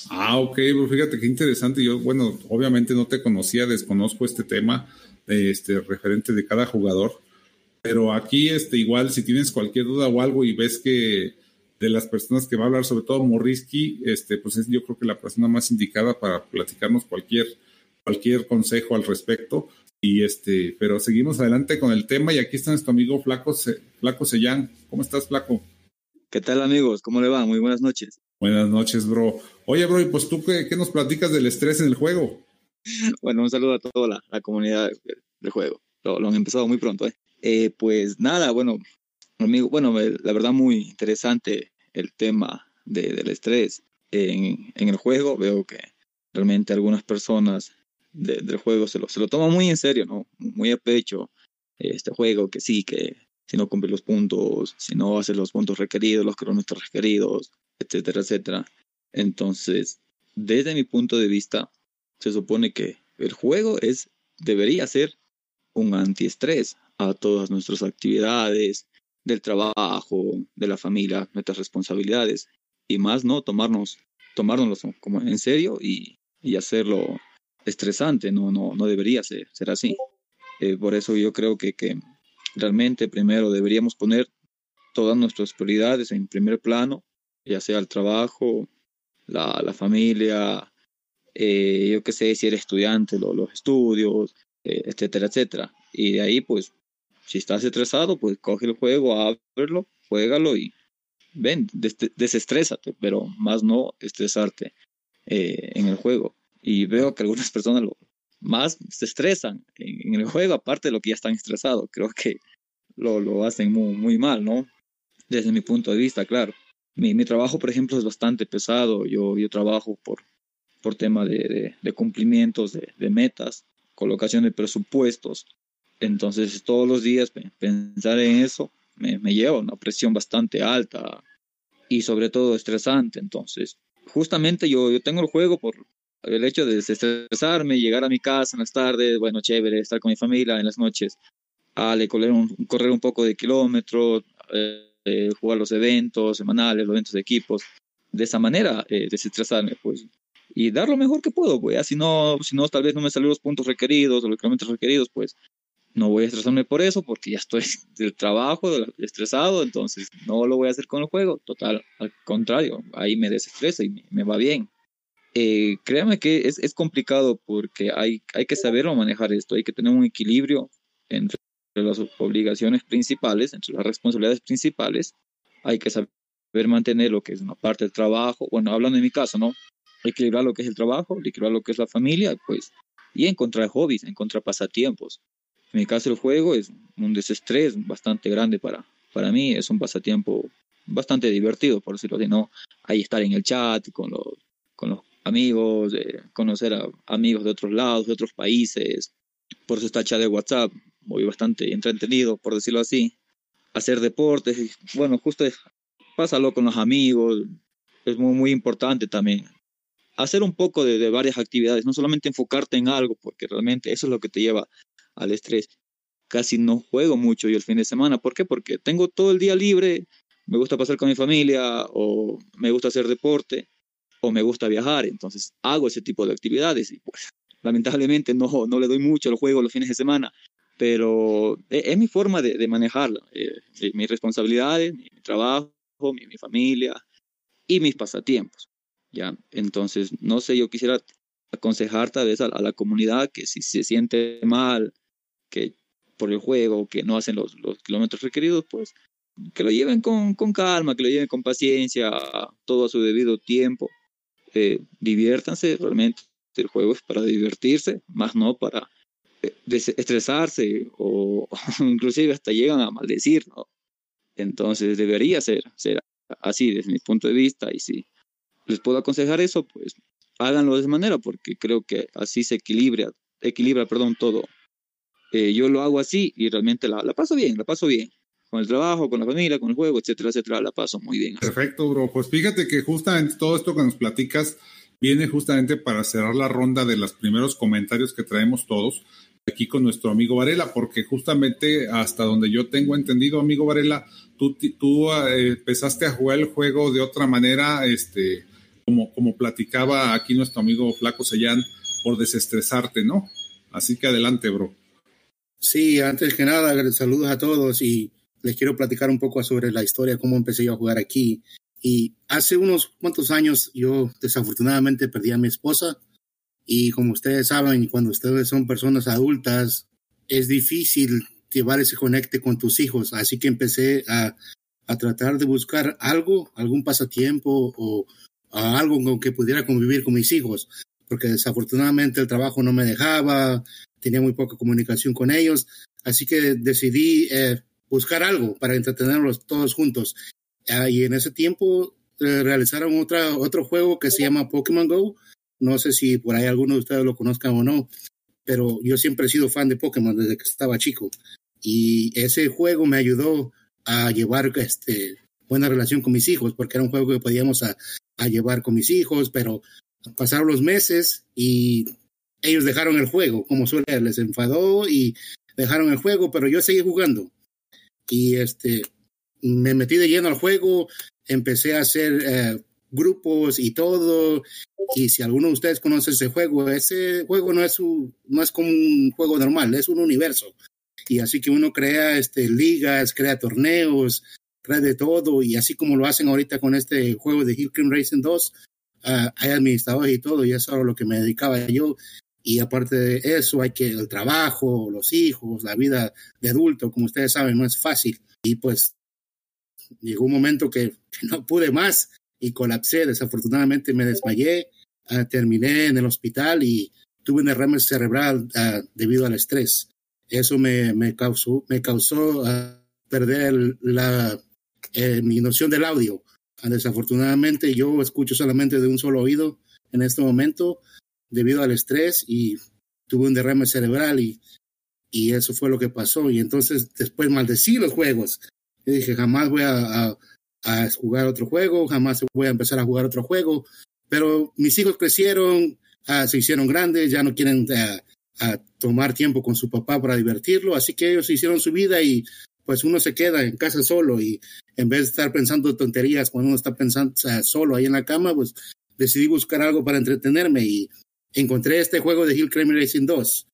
Ah, ok, pues fíjate qué interesante. Yo, bueno, obviamente no te conocía, desconozco este tema referente de cada jugador, pero aquí igual si tienes cualquier duda o algo y ves que de las personas que va a hablar, sobre todo Morrisky, pues es yo creo que la persona más indicada para platicarnos cualquier consejo al respecto. Y pero seguimos adelante con el tema y aquí está nuestro amigo Flaco Sellán. ¿Cómo estás, Flaco? ¿Qué tal, amigos? ¿Cómo le va? Muy buenas noches. Buenas noches, bro. Oye, bro, y pues tú, ¿qué nos platicas del estrés en el juego? Bueno, un saludo a toda la comunidad del juego. Lo han empezado muy pronto, ¿eh? Pues nada, bueno, amigo, la verdad muy interesante el tema del estrés en el juego. Veo que realmente algunas personas del juego se lo toma muy en serio, ¿no? Muy a pecho este juego, que sí, que si no cumple los puntos, si no hace los puntos requeridos, los cronómetros requeridos, etcétera, etcétera. Entonces, desde mi punto de vista, se supone que el juego debería ser un antiestrés a todas nuestras actividades, del trabajo, de la familia, nuestras responsabilidades, y más no tomárnoslo como en serio y hacerlo estresante. No debería ser así. Por eso yo creo que realmente primero deberíamos poner todas nuestras prioridades en primer plano, ya sea el trabajo, la familia, yo qué sé, si eres estudiante, los estudios, etcétera, etcétera. Y de ahí, pues, si estás estresado, pues coge el juego, ábrelo, juégalo y ven, desestrésate, pero más no estresarte en el juego. Y veo que algunas personas más se estresan en el juego, aparte de lo que ya están estresados. Creo que lo hacen muy, muy mal, ¿no? Desde mi punto de vista, claro. Mi trabajo, por ejemplo, es bastante pesado. Yo trabajo por tema de cumplimientos, de metas, colocación de presupuestos. Entonces, todos los días pensar en eso me lleva a una presión bastante alta y sobre todo estresante. Entonces, justamente yo tengo el juego por el hecho de desestresarme, llegar a mi casa en las tardes, bueno, chévere, estar con mi familia en las noches, correr un poco de kilómetros, jugar los eventos semanales, los eventos de equipos, de esa manera desestresarme, pues, y dar lo mejor que puedo, pues, si no tal vez no me salen los puntos requeridos o los kilómetros requeridos, pues, no voy a estresarme por eso, porque ya estoy del trabajo, estresado, entonces no lo voy a hacer con el juego. Total, al contrario, ahí me desestreso y me va bien. Créanme que es complicado, porque hay que saberlo manejar esto, hay que tener un equilibrio entre las obligaciones principales, entre las responsabilidades principales, hay que saber mantener lo que es una parte del trabajo, bueno, hablando en mi caso, ¿no? Equilibrar lo que es el trabajo, equilibrar lo que es la familia, pues, y encontrar hobbies, encontrar pasatiempos. En mi caso el juego es un desestrés bastante grande para mí, es un pasatiempo bastante divertido, por decirlo así, ¿no? Ahí estar en el chat con los amigos, conocer a amigos de otros lados, de otros países, por eso está el chat de WhatsApp, muy bastante entretenido, por decirlo así, hacer deportes, bueno, justo pásalo con los amigos, es muy, muy importante también. Hacer un poco de varias actividades, no solamente enfocarte en algo, porque realmente eso es lo que te lleva al estrés. Casi no juego mucho yo el fin de semana. ¿Por qué? Porque tengo todo el día libre, me gusta pasar con mi familia, o me gusta hacer deporte, o me gusta viajar, entonces hago ese tipo de actividades, y pues lamentablemente no le doy mucho al juego los fines de semana, pero es mi forma de manejarla, mis responsabilidades, mi trabajo, mi familia y mis pasatiempos, ¿ya? Entonces, no sé, yo quisiera aconsejar tal vez a la comunidad que si se siente mal que por el juego, que no hacen los kilómetros requeridos, pues que lo lleven con calma, que lo lleven con paciencia, todo a su debido tiempo. Diviértanse, realmente el juego es para divertirse, más no para estresarse o inclusive hasta llegan a maldecir, ¿no? Entonces debería ser así desde mi punto de vista, y si les puedo aconsejar eso, pues háganlo de esa manera, porque creo que así se equilibra todo. Yo lo hago así y realmente la paso bien. Con el trabajo, con la familia, con el juego, etcétera, etcétera, la paso muy bien. Perfecto, bro. Pues fíjate que justamente todo esto que nos platicas viene justamente para cerrar la ronda de los primeros comentarios que traemos todos aquí con nuestro amigo Varela, porque justamente hasta donde yo tengo entendido, amigo Varela, tú empezaste a jugar el juego de otra manera, como platicaba aquí nuestro amigo Flaco Sellán, por desestresarte, ¿no? Así que adelante, bro. Sí, antes que nada, saludos a todos y les quiero platicar un poco sobre la historia, cómo empecé yo a jugar aquí. Y hace unos cuantos años yo desafortunadamente perdí a mi esposa, y como ustedes saben, cuando ustedes son personas adultas es difícil llevar ese conecte con tus hijos, así que empecé a tratar de buscar algún pasatiempo o a algo con que pudiera convivir con mis hijos, porque desafortunadamente el trabajo no me dejaba, tenía muy poca comunicación con ellos, así que decidí buscar algo para entretenerlos todos juntos. Y en ese tiempo realizaron otro juego que se llama Pokémon Go, no sé si por ahí alguno de ustedes lo conozcan o no, pero yo siempre he sido fan de Pokémon desde que estaba chico, y ese juego me ayudó a llevar buena relación con mis hijos, porque era un juego que podíamos a llevar con mis hijos, pero pasaron los meses y ellos dejaron el juego, como suele, les enfadó y dejaron el juego, pero yo seguí jugando. Y me metí de lleno al juego, empecé a hacer grupos y todo, y si alguno de ustedes conoce ese juego no es como un juego normal, es un universo. Y así que uno crea ligas, crea torneos, de todo, y así como lo hacen ahorita con este juego de Hill Climb Racing 2, hay administradores y todo, y eso era lo que me dedicaba yo. Y aparte de eso, hay que el trabajo, los hijos, la vida de adulto, como ustedes saben, no es fácil. Y pues llegó un momento que no pude más y colapsé, desafortunadamente me desmayé, terminé en el hospital y tuve un derrame cerebral debido al estrés. Eso me causó perder mi noción del audio. Desafortunadamente yo escucho solamente de un solo oído en este momento debido al estrés, y tuve un derrame cerebral y eso fue lo que pasó. Y entonces después maldecí los juegos. Yo dije, jamás voy a jugar otro juego, jamás voy a empezar a jugar otro juego. Pero mis hijos crecieron, se hicieron grandes, ya no quieren tomar tiempo con su papá para divertirlo, así que ellos hicieron su vida y pues uno se queda en casa solo, y en vez de estar pensando tonterías cuando uno está pensando solo ahí en la cama, pues decidí buscar algo para entretenerme y encontré este juego de Hill Climb Racing 2,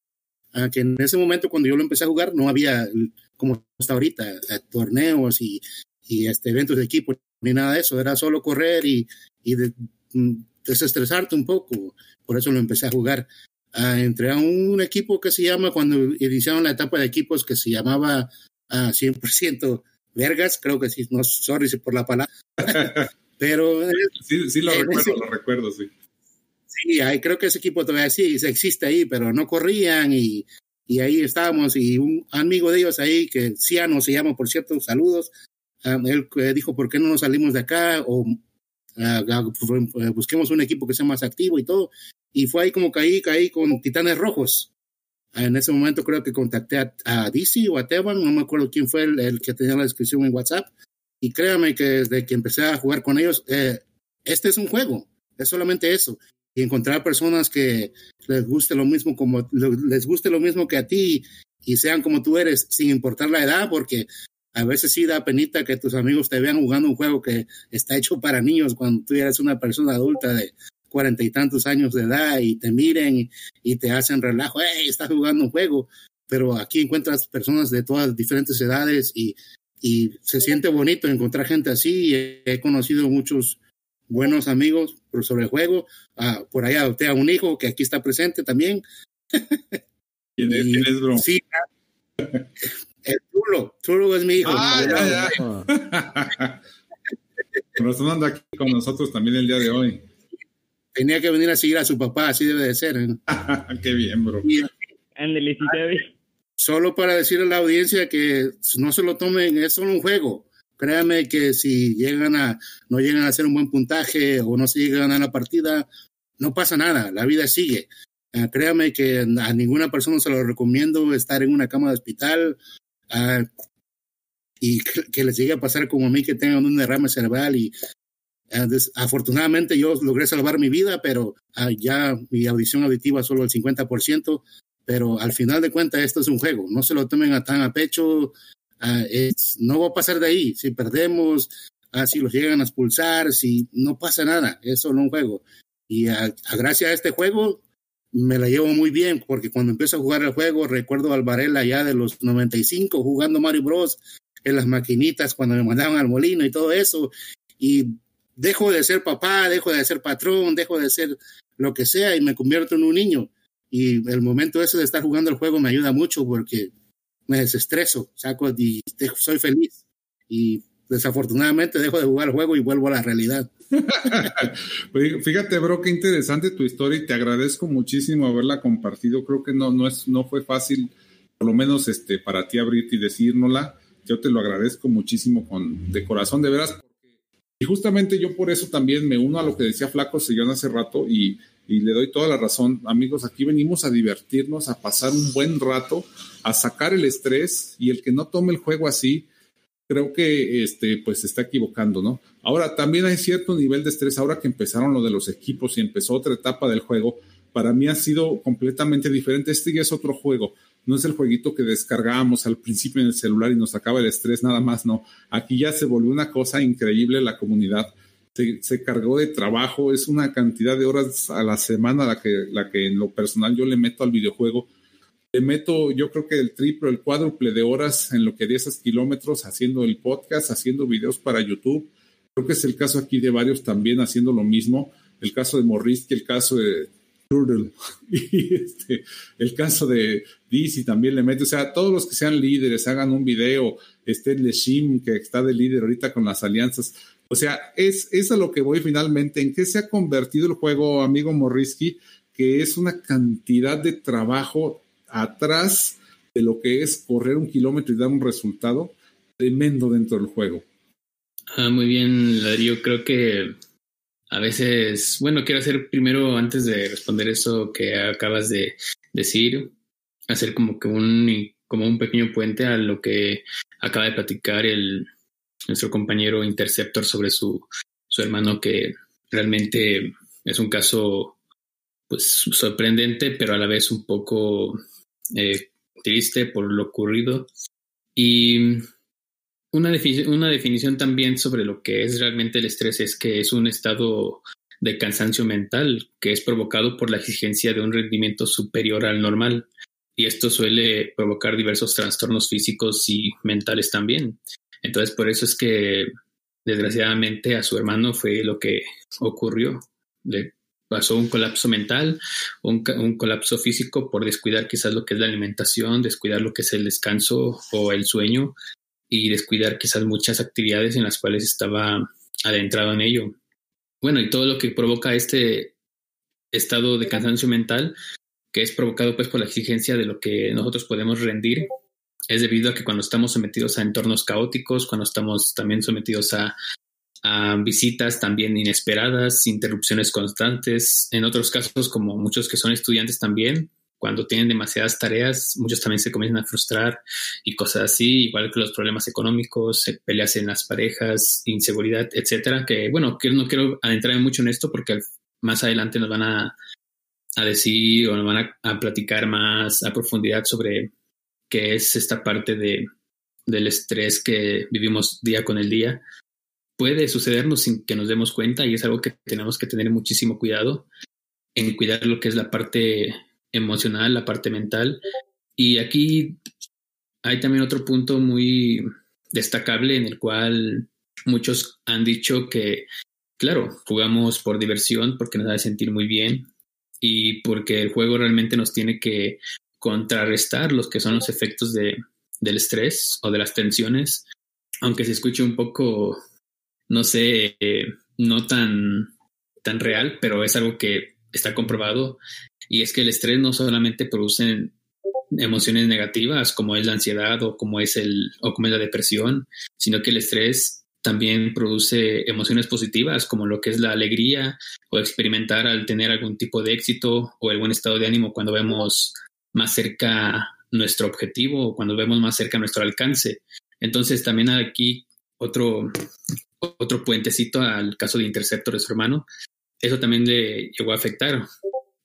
que en ese momento cuando yo lo empecé a jugar no había como hasta ahorita torneos y eventos de equipo ni nada de eso, era solo correr y desestresarte un poco, por eso lo empecé a jugar. Entré a un equipo que se llama, cuando iniciaron la etapa de equipos, que se llamaba 100% Vergas, creo que sí, no, sorry por la palabra, pero... Sí, lo recuerdo, sí. Sí, creo que ese equipo todavía sí existe ahí, pero no corrían y ahí estábamos, y un amigo de ellos ahí, que Ciano se llama, por cierto, saludos, él dijo, ¿por qué no nos salimos de acá? O busquemos un equipo que sea más activo y todo, y fue ahí como caí con Titanes Rojos. En ese momento creo que contacté a DC o a Teban, no me acuerdo quién fue el que tenía la descripción en WhatsApp, y créame que desde que empecé a jugar con ellos, este es un juego, es solamente eso, y encontrar personas que les guste lo mismo que a ti y sean como tú eres, sin importar la edad, porque a veces sí da penita que tus amigos te vean jugando un juego que está hecho para niños cuando tú eres una persona adulta de 40 y tantos años de edad y te miren y te hacen relajo, ¡hey, estás jugando un juego! Pero aquí encuentras personas de todas diferentes edades y se siente bonito encontrar gente así. He conocido muchos buenos amigos sobre el juego. Por ahí adopté a un hijo que aquí está presente también. ¿Quién es bro? Sí, el Chulo es mi hijo. Ya. Pero están andando aquí con nosotros también el día de hoy. Tenía que venir a seguir a su papá, así debe de ser, ¿no? Qué bien, bro. Andale, solo para decir a la audiencia que no se lo tomen, es solo un juego. Créanme que si no llegan a hacer un buen puntaje o no se llegan a ganar la partida, no pasa nada, la vida sigue. Créanme que a ninguna persona se lo recomiendo estar en una cama de hospital, y que les llegue a pasar como a mí, que tengan un derrame cerebral. Y afortunadamente yo logré salvar mi vida, pero ya mi audición auditiva solo el 50%, pero al final de cuentas esto es un juego, no se lo tomen tan a pecho. No va a pasar de ahí, si perdemos, si los llegan a expulsar, si no pasa nada, es solo un juego. Y gracias a este juego me la llevo muy bien, porque cuando empiezo a jugar el juego, recuerdo al Varela ya de los 95 jugando Mario Bros en las maquinitas cuando me mandaban al molino y todo eso, y dejo de ser papá, dejo de ser patrón, dejo de ser lo que sea y me convierto en un niño, y el momento ese de estar jugando el juego me ayuda mucho porque me desestreso, saco y soy feliz, y desafortunadamente dejo de jugar el juego y vuelvo a la realidad. Fíjate, bro, qué interesante tu historia, y te agradezco muchísimo haberla compartido. Creo que no fue fácil, por lo menos para ti abrirte y decírnosla. Yo te lo agradezco muchísimo de corazón, de veras, porque, y justamente yo por eso también me uno a lo que decía Flaco Sellón hace rato, y le doy toda la razón. Amigos, aquí venimos a divertirnos, a pasar un buen rato, a sacar el estrés, y el que no tome el juego así, creo que pues se está equivocando, ¿no? Ahora, también hay cierto nivel de estrés. Ahora que empezaron lo de los equipos y empezó otra etapa del juego, para mí ha sido completamente diferente. Este ya es otro juego. No es el jueguito que descargábamos al principio en el celular y nos sacaba el estrés nada más, no. Aquí ya se volvió una cosa increíble la comunidad. Se cargó de trabajo. Es una cantidad de horas a la semana la que en lo personal yo le meto al videojuego. Le meto, yo creo que el triple, el cuádruple de horas en lo que de esos kilómetros, haciendo el podcast, haciendo videos para YouTube. Creo que es el caso aquí de varios también haciendo lo mismo. El caso de Morrisky, el caso de Turtle, y el caso de Dizzy también le mete. O sea, todos los que sean líderes, hagan un video. Leshim, que está de líder ahorita con las alianzas. O sea, es a lo que voy finalmente. ¿En qué se ha convertido el juego, amigo Morrisky? Que es una cantidad de trabajo atrás de lo que es correr un kilómetro y dar un resultado tremendo dentro del juego. Muy bien, Ladrillo. Creo que a veces, bueno, quiero hacer primero, antes de responder eso que acabas de decir, hacer como que un pequeño puente a lo que acaba de platicar nuestro compañero Interceptor sobre su hermano, que realmente Es un caso pues sorprendente, pero a la vez un poco triste por lo ocurrido. Y una definición también sobre lo que es realmente el estrés es que es un estado de cansancio mental que es provocado por la exigencia de un rendimiento superior al normal, y esto suele provocar diversos trastornos físicos y mentales también. Entonces por eso es que desgraciadamente a su hermano fue lo que ocurrió. Le pasó un colapso mental, un colapso físico por descuidar quizás lo que es la alimentación, descuidar lo que es el descanso o el sueño, y descuidar quizás muchas actividades en las cuales estaba adentrado en ello. Bueno, y todo lo que provoca este estado de cansancio mental, que es provocado pues por la exigencia de lo que nosotros podemos rendir, es debido a que cuando estamos sometidos a entornos caóticos, cuando estamos también sometidos a visitas también inesperadas, interrupciones constantes, en otros casos como muchos que son estudiantes también, cuando tienen demasiadas tareas, muchos también se comienzan a frustrar y cosas así, igual que los problemas económicos, peleas en las parejas, inseguridad, etcétera. Que bueno, que no quiero adentrarme mucho en esto porque más adelante nos van a decir o nos van a platicar más a profundidad sobre qué es esta parte del estrés que vivimos día con el día. Puede sucedernos sin que nos demos cuenta, y es algo que tenemos que tener muchísimo cuidado en cuidar lo que es la parte emocional, la parte mental. Y aquí hay también otro punto muy destacable en el cual muchos han dicho que, claro, jugamos por diversión porque nos hace sentir muy bien y porque el juego realmente nos tiene que contrarrestar los que son los efectos del estrés o de las tensiones, aunque se escuche un poco, no sé, no tan real, pero es algo que está comprobado. Y es que el estrés no solamente produce emociones negativas como es la ansiedad o como es la depresión, sino que el estrés también produce emociones positivas como lo que es la alegría o experimentar al tener algún tipo de éxito o el buen estado de ánimo cuando vemos más cerca nuestro objetivo o cuando vemos más cerca nuestro alcance. Entonces también aquí otro puentecito al caso de Interceptor de su hermano. Eso también le llegó a afectar.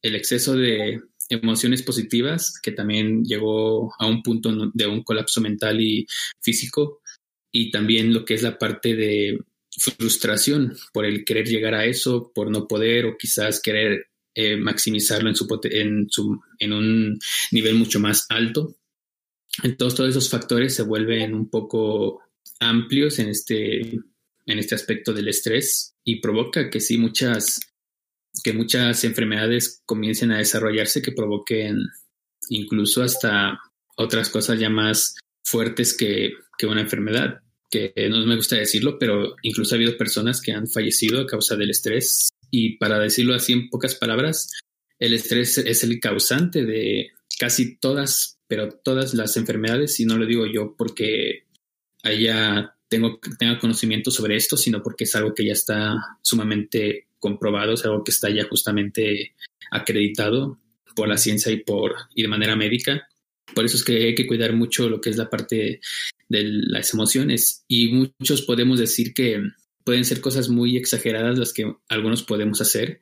El exceso de emociones positivas, que también llegó a un punto de un colapso mental y físico, y también lo que es la parte de frustración por el querer llegar a eso, por no poder o quizás querer maximizarlo en un nivel mucho más alto. Entonces todos esos factores se vuelven un poco amplios en este aspecto del estrés y provoca que sí muchas enfermedades comiencen a desarrollarse que provoquen incluso hasta otras cosas ya más fuertes que una enfermedad, que no me gusta decirlo, pero incluso ha habido personas que han fallecido a causa del estrés. Y para decirlo así en pocas palabras, el estrés es el causante de casi todas, pero todas las enfermedades, y no lo digo yo porque tenga conocimiento sobre esto, sino porque es algo que ya está sumamente comprobado, es algo que está ya justamente acreditado por la ciencia y de manera médica. Por eso es que hay que cuidar mucho lo que es la parte de las emociones, y muchos podemos decir que pueden ser cosas muy exageradas las que algunos podemos hacer.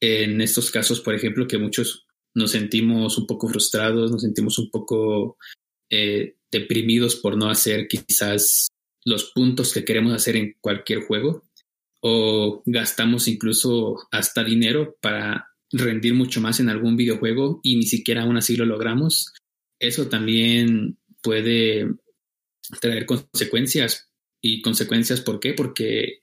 En estos casos, por ejemplo, que muchos nos sentimos un poco frustrados, nos sentimos un poco deprimidos por no hacer quizás los puntos que queremos hacer en cualquier juego, o gastamos incluso hasta dinero para rendir mucho más en algún videojuego y ni siquiera aún así lo logramos. Eso también puede traer consecuencias. ¿Y consecuencias por qué? Porque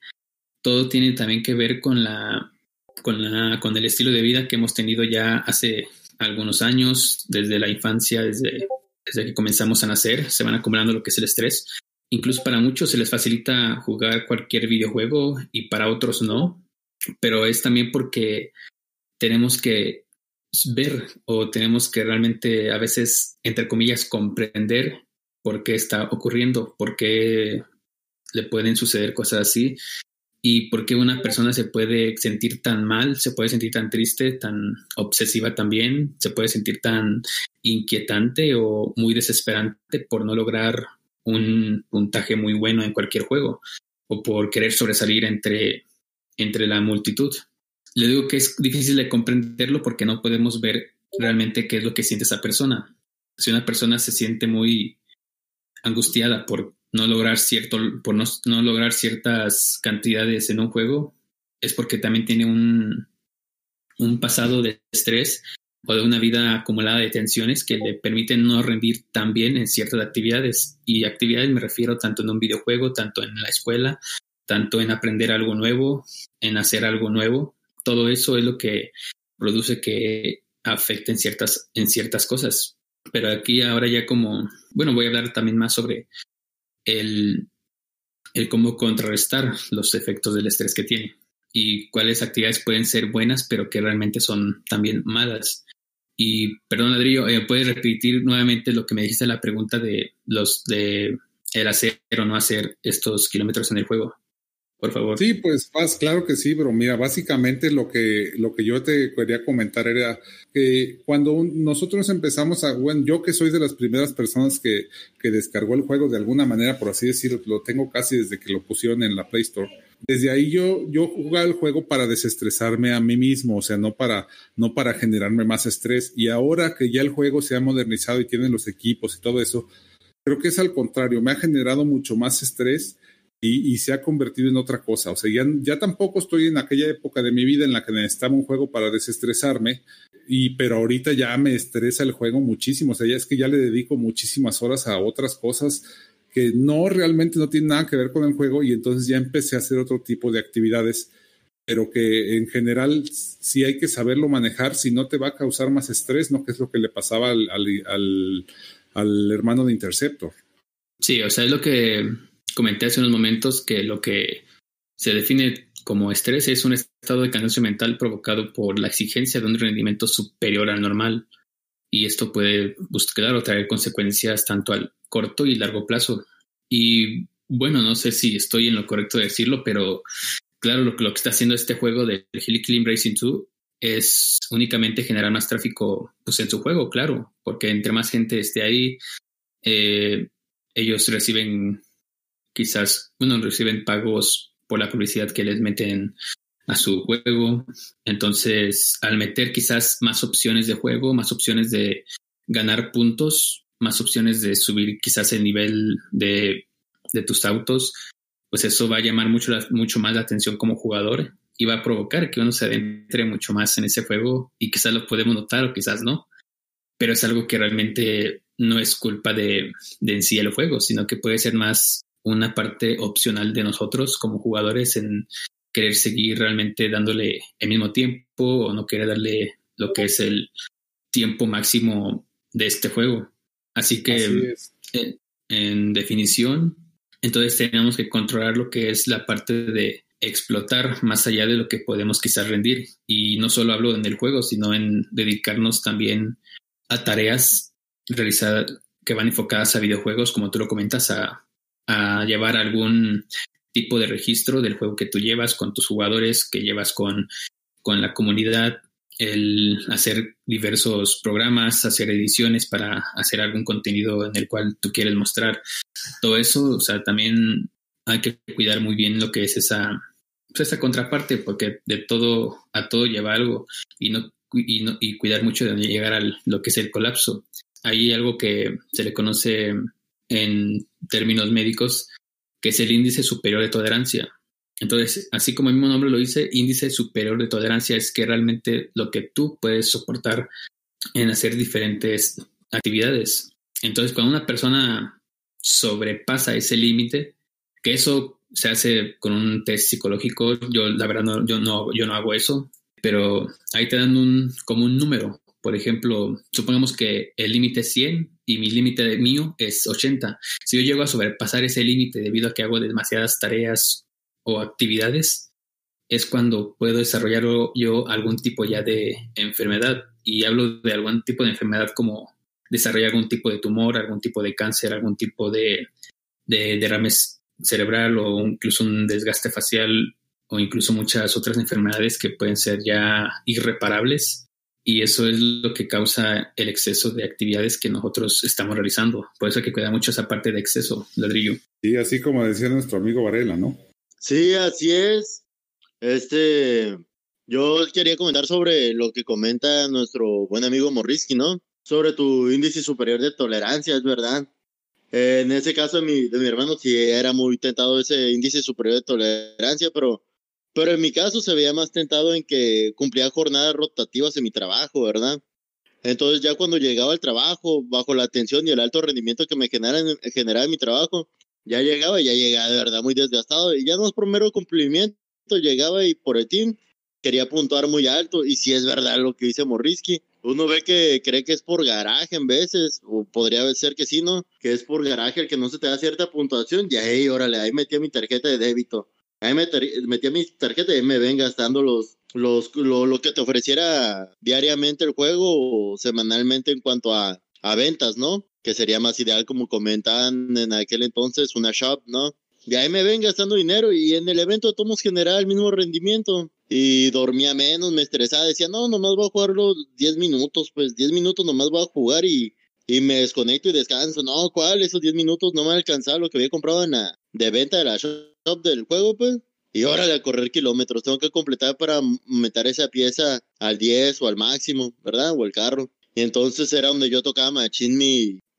todo tiene también que ver con el estilo de vida que hemos tenido ya hace algunos años, desde la infancia, desde que comenzamos a nacer, se van acumulando lo que es el estrés. Incluso para muchos se les facilita jugar cualquier videojuego y para otros no, pero es también porque tenemos que ver o tenemos que realmente a veces, entre comillas, comprender por qué está ocurriendo, por qué le pueden suceder cosas así y por qué una persona se puede sentir tan mal, se puede sentir tan triste, tan obsesiva también, se puede sentir tan inquietante o muy desesperante por no lograr un puntaje muy bueno en cualquier juego o por querer sobresalir entre la multitud. le digo que es difícil de comprenderlo porque no podemos ver realmente qué es lo que siente esa persona. Si una persona se siente muy angustiada por no lograr ciertas cantidades en un juego, es porque también tiene un pasado de estrés o de una vida acumulada de tensiones que le permiten no rendir tan bien en ciertas actividades. Y actividades me refiero tanto en un videojuego, tanto en la escuela, tanto en aprender algo nuevo, en hacer algo nuevo. Todo eso es lo que produce que afecten en ciertas cosas. Pero aquí ahora ya voy a hablar también más sobre el cómo contrarrestar los efectos del estrés que tiene y cuáles actividades pueden ser buenas pero que realmente son también malas. Y perdón, Ladrillo, ¿puedes repetir nuevamente lo que me dijiste, la pregunta de el hacer o no hacer estos kilómetros en el juego, por favor? Sí, pues claro que sí, pero mira, básicamente lo que yo te quería comentar era que cuando nosotros empezamos yo que soy de las primeras personas que descargó el juego de alguna manera, por así decirlo, lo tengo casi desde que lo pusieron en la Play Store. Desde ahí yo jugaba el juego para desestresarme a mí mismo, o sea, no para generarme más estrés. Y ahora que ya el juego se ha modernizado y tienen los equipos y todo eso, creo que es al contrario, me ha generado mucho más estrés. Y se ha convertido en otra cosa. O sea, ya tampoco estoy en aquella época de mi vida en la que necesitaba un juego para desestresarme, pero ahorita ya me estresa el juego muchísimo. O sea, ya es que ya le dedico muchísimas horas a otras cosas que realmente no tienen nada que ver con el juego, y entonces ya empecé a hacer otro tipo de actividades, pero que en general sí hay que saberlo manejar, si no te va a causar más estrés, ¿no? Que es lo que le pasaba al hermano de Interceptor. Sí, o sea, es lo que comenté hace unos momentos, que lo que se define como estrés es un estado de cansancio mental provocado por la exigencia de un rendimiento superior al normal, y esto puede buscar o traer consecuencias tanto al corto y largo plazo. Y bueno, no sé si estoy en lo correcto de decirlo, pero claro, lo que está haciendo este juego de Hill Climb Racing 2 es únicamente generar más tráfico, pues, en su juego, claro, porque entre más gente esté ahí, ellos reciben pagos por la publicidad que les meten a su juego. Entonces, al meter quizás más opciones de juego, más opciones de ganar puntos, más opciones de subir quizás el nivel de tus autos, pues eso va a llamar mucho más la atención como jugador y va a provocar que uno se adentre mucho más en ese juego, y quizás lo podemos notar o quizás no, pero es algo que realmente no es culpa de en sí el juego, sino que puede ser más una parte opcional de nosotros como jugadores en querer seguir realmente dándole el mismo tiempo o no querer darle lo que es el tiempo máximo de este juego. Así que, en definición, entonces tenemos que controlar lo que es la parte de explotar más allá de lo que podemos quizás rendir. Y no solo hablo en el juego, sino en dedicarnos también a tareas realizadas que van enfocadas a videojuegos, como tú lo comentas, a llevar algún tipo de registro del juego que tú llevas con tus jugadores, que llevas con la comunidad, el hacer diversos programas, hacer ediciones para hacer algún contenido en el cual tú quieres mostrar. Todo eso, o sea, también hay que cuidar muy bien lo que es esa contraparte, porque de todo a todo lleva algo, y cuidar mucho de no llegar a lo que es el colapso. Hay algo que se le conoce en términos médicos, que es el índice superior de tolerancia. Entonces, así como el mismo nombre lo dice, índice superior de tolerancia es que realmente lo que tú puedes soportar en hacer diferentes actividades. Entonces, cuando una persona sobrepasa ese límite, que eso se hace con un test psicológico, yo la verdad no hago eso, pero ahí te dan como un número. Por ejemplo, supongamos que el límite es 100 y mi límite mío es 80. Si yo llego a sobrepasar ese límite debido a que hago demasiadas tareas o actividades, es cuando puedo desarrollar yo algún tipo ya de enfermedad. Y hablo de algún tipo de enfermedad como desarrollar algún tipo de tumor, algún tipo de cáncer, algún tipo de derrame cerebral, o incluso un desgaste facial, o incluso muchas otras enfermedades que pueden ser ya irreparables. Y eso es lo que causa el exceso de actividades que nosotros estamos realizando. Por eso hay que cuidar mucho esa parte de exceso, Ladrillo. Sí, así como decía nuestro amigo Varela, ¿no? Sí, así es. Yo quería comentar sobre lo que comenta nuestro buen amigo Morrisky, ¿no? Sobre tu índice superior de tolerancia, es verdad. En ese caso de mi hermano sí era muy tentado ese índice superior de tolerancia, pero en mi caso se veía más tentado en que cumplía jornadas rotativas en mi trabajo, ¿verdad? Entonces ya cuando llegaba al trabajo, bajo la tensión y el alto rendimiento que me generaba en mi trabajo, ya llegaba de verdad muy desgastado, y ya no es por mero cumplimiento, llegaba y por el team quería puntuar muy alto. Y sí es verdad lo que dice Morrisky, uno ve que cree que es por garaje en veces, o podría ser que sí, ¿no? Que es por garaje el que no se te da cierta puntuación, y ahí, órale, ahí metí mi tarjeta de débito, ahí metí mi tarjeta y me ven gastando lo que te ofreciera diariamente el juego o semanalmente en cuanto a ventas, ¿no? Que sería más ideal, como comentaban en aquel entonces, una shop, ¿no? De ahí me ven gastando dinero, y en el evento todos generaba el mismo rendimiento. Y dormía menos, me estresaba, decía, no, nomás voy a jugar los 10 minutos, pues 10 minutos nomás voy a jugar y me desconecto y descanso. No, ¿cuál? Esos 10 minutos no me alcanzaba lo que había comprado de venta de la shop del juego, pues. Y ahora de correr kilómetros, tengo que completar para meter esa pieza al 10 o al máximo, ¿verdad? O el carro. Y entonces era donde yo tocaba machín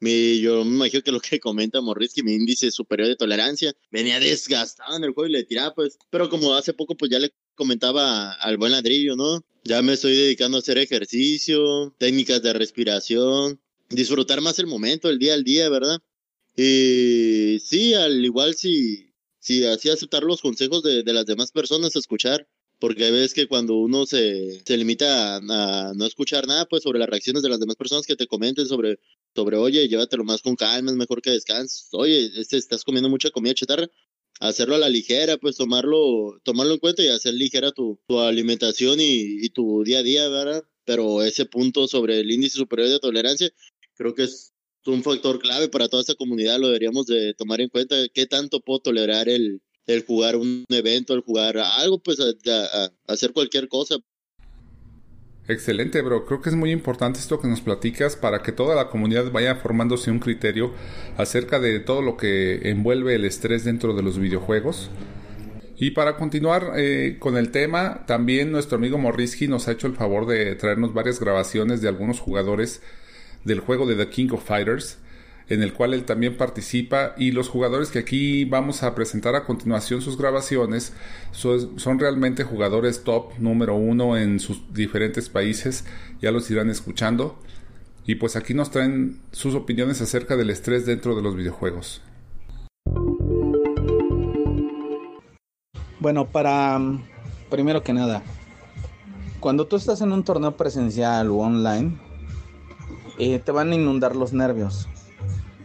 yo me imagino que lo que comenta Morrisky, mi índice superior de tolerancia, venía desgastado en el juego y le tiraba, pues. Pero como hace poco, pues ya le comentaba al buen Ladrillo, ¿no? Ya me estoy dedicando a hacer ejercicio, técnicas de respiración, disfrutar más el momento, el día al día, ¿verdad? Y sí, al igual sí, así aceptar los consejos de las demás personas, escuchar. Porque hay veces que cuando uno se limita a no escuchar nada, pues sobre las reacciones de las demás personas que te comenten sobre oye, llévatelo más con calma, es mejor que descanses, oye, estás comiendo mucha comida chatarra, hacerlo a la ligera, pues tomarlo en cuenta y hacer ligera tu alimentación y tu día a día, ¿verdad? Pero ese punto sobre el índice superior de tolerancia, creo que es un factor clave para toda esta comunidad, lo deberíamos de tomar en cuenta, qué tanto puedo tolerar el jugar un evento, el jugar algo, pues a hacer cualquier cosa. Excelente, bro. Creo que es muy importante esto que nos platicas para que toda la comunidad vaya formándose un criterio acerca de todo lo que envuelve el estrés dentro de los videojuegos. Y para continuar con el tema, también nuestro amigo Morrisky nos ha hecho el favor de traernos varias grabaciones de algunos jugadores del juego de The King of Fighters, en el cual él también participa, y los jugadores que aquí vamos a presentar a continuación sus grabaciones son realmente jugadores top número uno en sus diferentes países, ya los irán escuchando, y pues aquí nos traen sus opiniones acerca del estrés dentro de los videojuegos. Bueno, primero que nada, cuando tú estás en un torneo presencial o online, te van a inundar los nervios.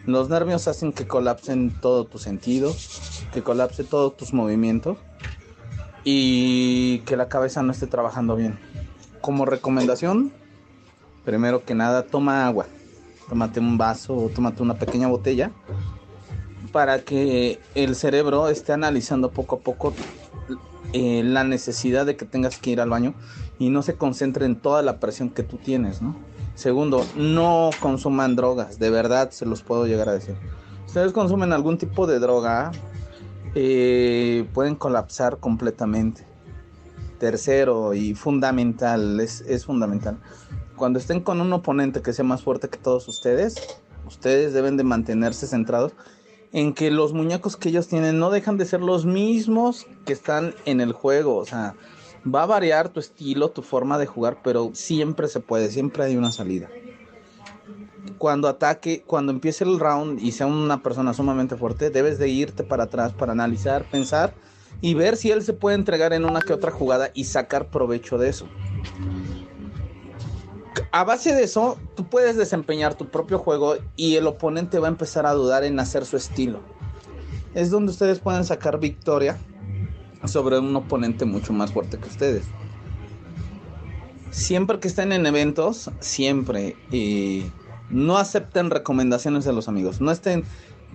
Los nervios hacen que colapsen todos tus sentidos, que colapse todos tus movimientos y que la cabeza no esté trabajando bien. Como recomendación, primero que nada, toma agua. Tómate un vaso o tómate una pequeña botella para que el cerebro esté analizando poco a poco la necesidad de que tengas que ir al baño y no se concentre en toda la presión que tú tienes, ¿no? Segundo, no consuman drogas, de verdad se los puedo llegar a decir. Ustedes consumen algún tipo de droga, pueden colapsar completamente. Tercero y fundamental, es fundamental, cuando estén con un oponente que sea más fuerte que todos ustedes deben de mantenerse centrados en que los muñecos que ellos tienen no dejan de ser los mismos que están en el juego, o sea, va a variar tu estilo, tu forma de jugar, pero siempre se puede, siempre hay una salida. Cuando ataque, cuando empiece el round y sea una persona sumamente fuerte, debes de irte para atrás para analizar, pensar y ver si él se puede entregar en una que otra jugada y sacar provecho de eso. A base de eso, tú puedes desempeñar tu propio juego y el oponente va a empezar a dudar en hacer su estilo. Es donde ustedes pueden sacar victoria sobre un oponente mucho más fuerte que ustedes. Siempre que estén en eventos, siempre no acepten recomendaciones de los amigos. No estén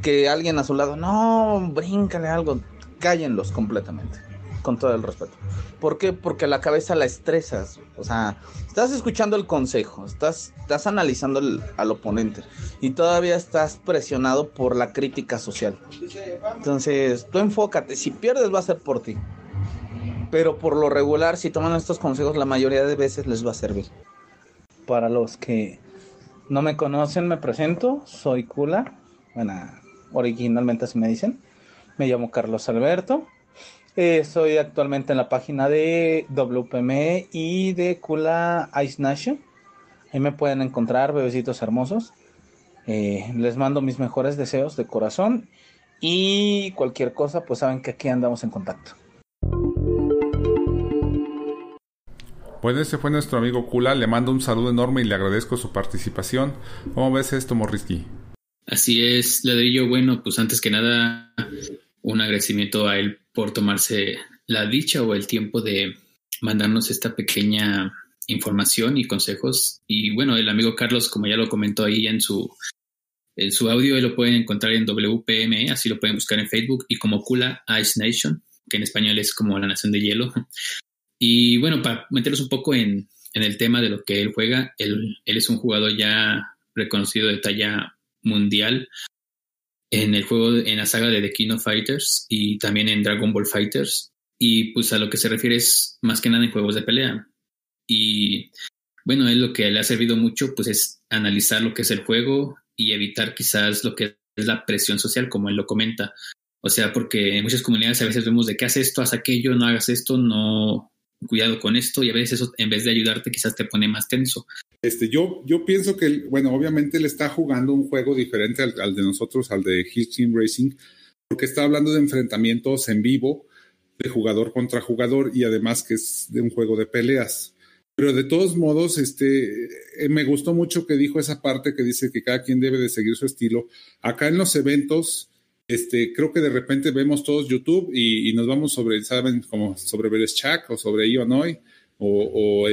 que alguien a su lado, no, bríncale algo. Cállenlos completamente, con todo el respeto. ¿Por qué? Porque la cabeza la estresas. O sea, estás escuchando el consejo, estás analizando al oponente y todavía estás presionado por la crítica social. Entonces, tú enfócate. Si pierdes, va a ser por ti. pero por lo regular, si toman estos consejos, la mayoría de veces les va a servir. Para los que no me conocen, me presento, soy Kula, bueno, originalmente así me dicen, me llamo Carlos Alberto, soy actualmente en la página de WPME y de Kula Ice Nation, ahí me pueden encontrar, bebecitos hermosos, les mando mis mejores deseos de corazón y cualquier cosa, pues saben que aquí andamos en contacto. Pues ese fue nuestro amigo Kula, le mando un saludo enorme y le agradezco su participación. ¿Cómo ves esto, Morrisky? Así es, Ladrillo, bueno, pues antes que nada, un agradecimiento a él por tomarse la dicha o el tiempo de mandarnos esta pequeña información y consejos. Y bueno, el amigo Carlos, como ya lo comentó ahí en su audio, lo pueden encontrar en WPME, así lo pueden buscar en Facebook, y como Kula Ice Nation, que en español es como la nación de hielo. Y bueno, para meterlos un poco en el tema de lo que él juega, él es un jugador ya reconocido de talla mundial en el juego, en la saga de The King of Fighters y también en Dragon Ball FighterZ. Y pues a lo que se refiere es más que nada en juegos de pelea. Y bueno, él lo que le ha servido mucho pues es analizar lo que es el juego y evitar quizás lo que es la presión social, como él lo comenta. O sea, porque en muchas comunidades a veces vemos de que haz esto, haz aquello, no hagas esto, no... cuidado con esto, y a veces eso en vez de ayudarte quizás te pone más tenso. Yo pienso que, bueno, obviamente él está jugando un juego diferente al de nosotros, al de Hill Climb Racing, porque está hablando de enfrentamientos en vivo, de jugador contra jugador, y además que es de un juego de peleas. Pero de todos modos, me gustó mucho que dijo esa parte que dice que cada quien debe de seguir su estilo. Acá en los eventos, creo que de repente vemos todos YouTube y nos vamos sobre, ¿saben? Como sobre Bereshchak o sobre Illinois o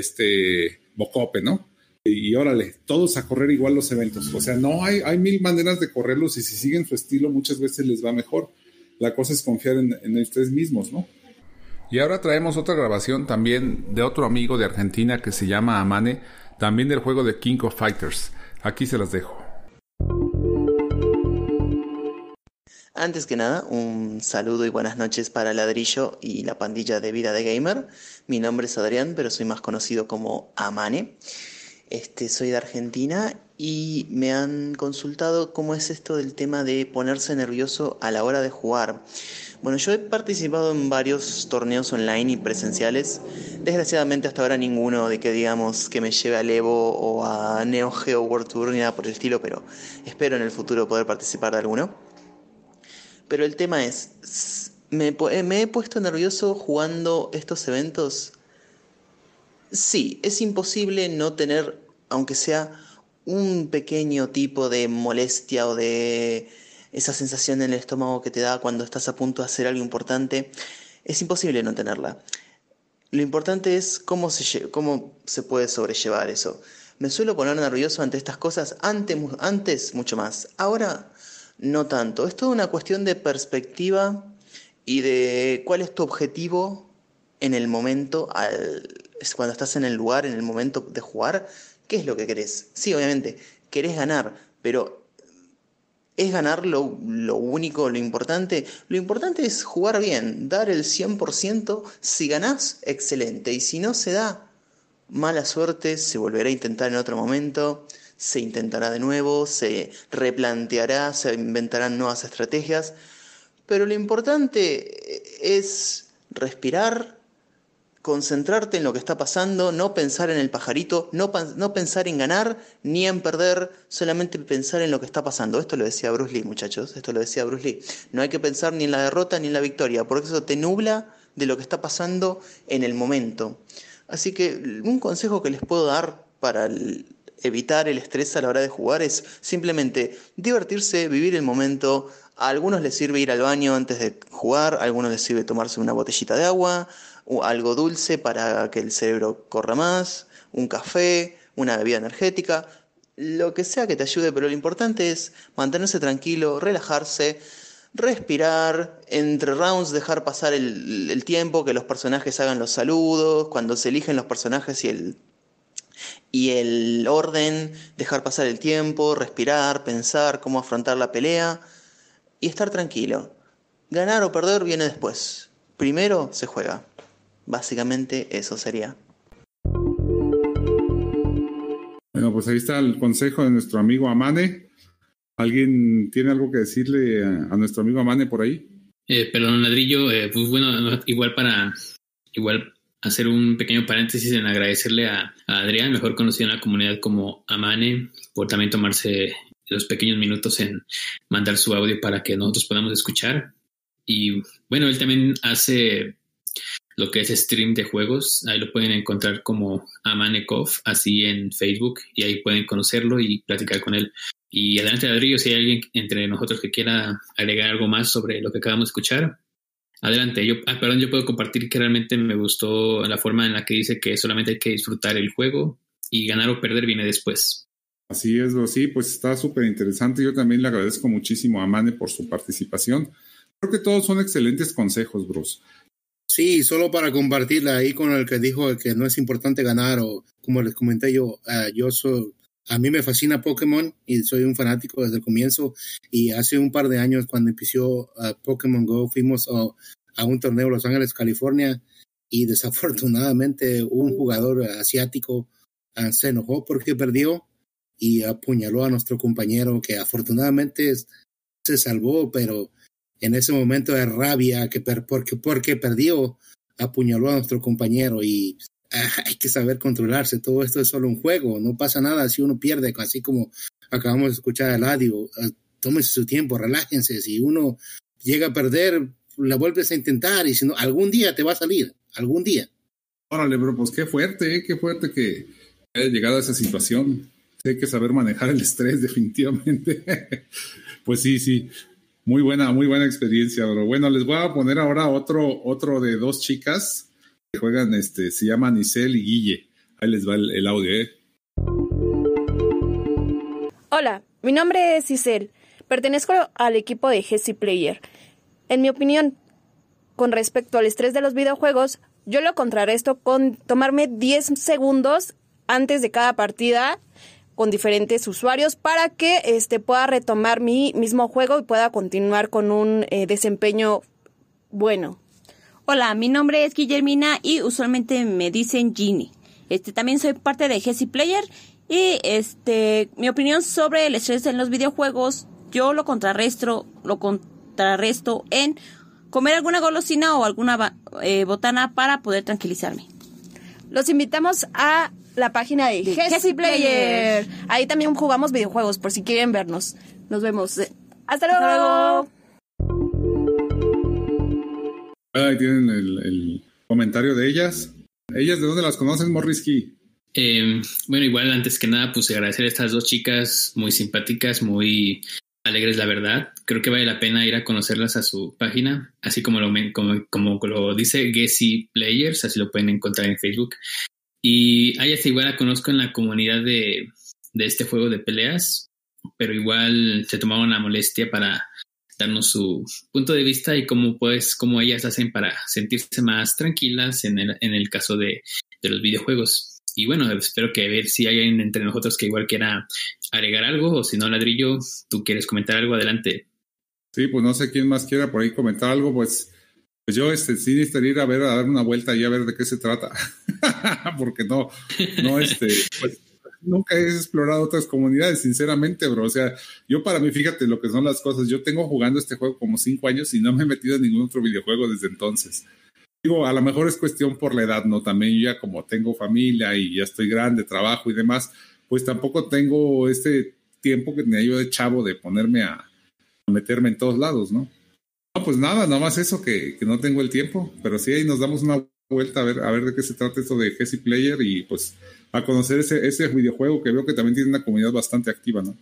Bocope, ¿no? Y órale, todos a correr igual los eventos. O sea, no hay mil maneras de correrlos y si siguen su estilo muchas veces les va mejor. La cosa es confiar en ustedes mismos, ¿no? Y ahora traemos otra grabación también de otro amigo de Argentina que se llama Amane, también del juego de King of Fighters. Aquí se las dejo. Antes que nada, un saludo y buenas noches para Ladrillo y la pandilla de Vida de Gamer. Mi nombre es Adrián, pero soy más conocido como Amane. Soy de Argentina y me han consultado cómo es esto del tema de ponerse nervioso a la hora de jugar. Bueno, yo he participado en varios torneos online y presenciales. Desgraciadamente hasta ahora ninguno de que digamos que me lleve al Evo o a Neo Geo World Tour ni nada por el estilo, pero espero en el futuro poder participar de alguno. Pero el tema es, ¿me he puesto nervioso jugando estos eventos? Sí, es imposible no tener, aunque sea un pequeño tipo de molestia o de esa sensación en el estómago que te da cuando estás a punto de hacer algo importante, es imposible no tenerla. Lo importante es cómo se puede sobrellevar eso. Me suelo poner nervioso ante estas cosas, antes mucho más. Ahora... no tanto. Es toda una cuestión de perspectiva y de cuál es tu objetivo en el momento, cuando estás en el lugar, en el momento de jugar, qué es lo que querés. Sí, obviamente, querés ganar, pero ¿es ganar lo único, lo importante? Lo importante es jugar bien, dar el 100%. Si ganás, excelente. Y si no se da, mala suerte, se volverá a intentar en otro momento... se intentará de nuevo, se replanteará, se inventarán nuevas estrategias, pero lo importante es respirar, concentrarte en lo que está pasando, no pensar en el pajarito, no pensar en ganar ni en perder, solamente pensar en lo que está pasando. Esto lo decía Bruce Lee, muchachos, esto lo decía Bruce Lee. No hay que pensar ni en la derrota ni en la victoria, porque eso te nubla de lo que está pasando en el momento. Así que un consejo que les puedo dar para evitar el estrés a la hora de jugar es simplemente divertirse, vivir el momento. A algunos les sirve ir al baño antes de jugar, a algunos les sirve tomarse una botellita de agua, o algo dulce para que el cerebro corra más, un café, una bebida energética, lo que sea que te ayude, pero lo importante es mantenerse tranquilo, relajarse, respirar, entre rounds dejar pasar el tiempo, que los personajes hagan los saludos, cuando se eligen los personajes y el orden, dejar pasar el tiempo, respirar, pensar cómo afrontar la pelea y estar tranquilo. Ganar o perder viene después. Primero se juega. Básicamente eso sería. Bueno, pues ahí está el consejo de nuestro amigo Amane. ¿Alguien tiene algo que decirle a nuestro amigo Amane por ahí? Perdón, Ladrillo, pues bueno, igual hacer un pequeño paréntesis en agradecerle a Adrián, mejor conocido en la comunidad como Amane, por también tomarse los pequeños minutos en mandar su audio para que nosotros podamos escuchar. Y bueno, él también hace lo que es stream de juegos, ahí lo pueden encontrar como Amanekov, así en Facebook, y ahí pueden conocerlo y platicar con él. Y adelante, Ladrillo, si hay alguien entre nosotros que quiera agregar algo más sobre lo que acabamos de escuchar, adelante. Yo puedo compartir que realmente me gustó la forma en la que dice que solamente hay que disfrutar el juego y ganar o perder viene después. Así es, sí, pues está súper interesante. Yo también le agradezco muchísimo a Mane por su participación. Creo que todos son excelentes consejos, Bruce. Sí, solo para compartirla ahí con el que dijo que no es importante ganar, o como les comenté yo, a mí me fascina Pokémon y soy un fanático desde el comienzo, y hace un par de años cuando empezó Pokémon Go fuimos a un torneo en Los Ángeles, California, y desafortunadamente un jugador asiático se enojó porque perdió y apuñaló a nuestro compañero, que afortunadamente se salvó, pero en ese momento de rabia que porque perdió, apuñaló a nuestro compañero. Y hay que saber controlarse, todo esto es solo un juego, no pasa nada si uno pierde, así como acabamos de escuchar al audio. Tómense su tiempo, relájense, si uno llega a perder, la vuelves a intentar, y si no, algún día te va a salir, algún día. Órale, bro, pues qué fuerte que haya llegado a esa situación. Hay que saber manejar el estrés, definitivamente. Pues sí. Muy buena experiencia, bro. Bueno, les voy a poner ahora otro de dos chicas que juegan, se llaman Isel y Guille. Ahí les va el audio, Hola, mi nombre es Isel. Pertenezco al equipo de GC Player. En mi opinión, con respecto al estrés de los videojuegos, yo lo contrarresto con tomarme 10 segundos antes de cada partida con diferentes usuarios para que pueda retomar mi mismo juego y pueda continuar con un desempeño bueno. Hola, mi nombre es Guillermina y usualmente me dicen Ginny. También soy parte de GC Player y mi opinión sobre el estrés en los videojuegos, yo lo contrarresto en comer alguna golosina o alguna botana para poder tranquilizarme. Los invitamos a la página de GC Player. Ahí también jugamos videojuegos, por si quieren vernos. Nos vemos. ¡Hasta luego! Ahí tienen el comentario de ellas. ¿Ellas de dónde las conoces, Morrisky? Bueno, igual, antes que nada, pues agradecer a estas dos chicas muy simpáticas, muy alegres, la verdad. Creo que vale la pena ir a conocerlas a su página, así como lo dice GC Players, así lo pueden encontrar en Facebook. Y a ella igual la conozco en la comunidad de este juego de peleas, pero igual se tomaron la molestia para darnos su punto de vista y cómo ellas hacen para sentirse más tranquilas en el caso de los videojuegos. Y bueno, espero que ver si hay alguien entre nosotros que igual quiera agregar algo, o si no, Ladrillo, tú quieres comentar algo, adelante. Sí, pues no sé quién más quiera por ahí comentar algo, pues yo sí necesitaría ir a dar una vuelta y a ver de qué se trata, porque no, nunca he explorado otras comunidades, sinceramente, bro. O sea, yo para mí, fíjate lo que son las cosas, yo tengo jugando este juego como 5 años y no me he metido en ningún otro videojuego desde entonces. Digo, a lo mejor es cuestión por la edad, ¿no? También ya como tengo familia y ya estoy grande, trabajo y demás, pues tampoco tengo este tiempo que tenía yo de chavo de ponerme a meterme en todos lados, ¿no? No, pues nada más eso, que no tengo el tiempo, pero sí, ahí nos damos una vuelta a ver de qué se trata esto de GC Player y pues a conocer ese videojuego que veo que también tiene una comunidad bastante activa, ¿no?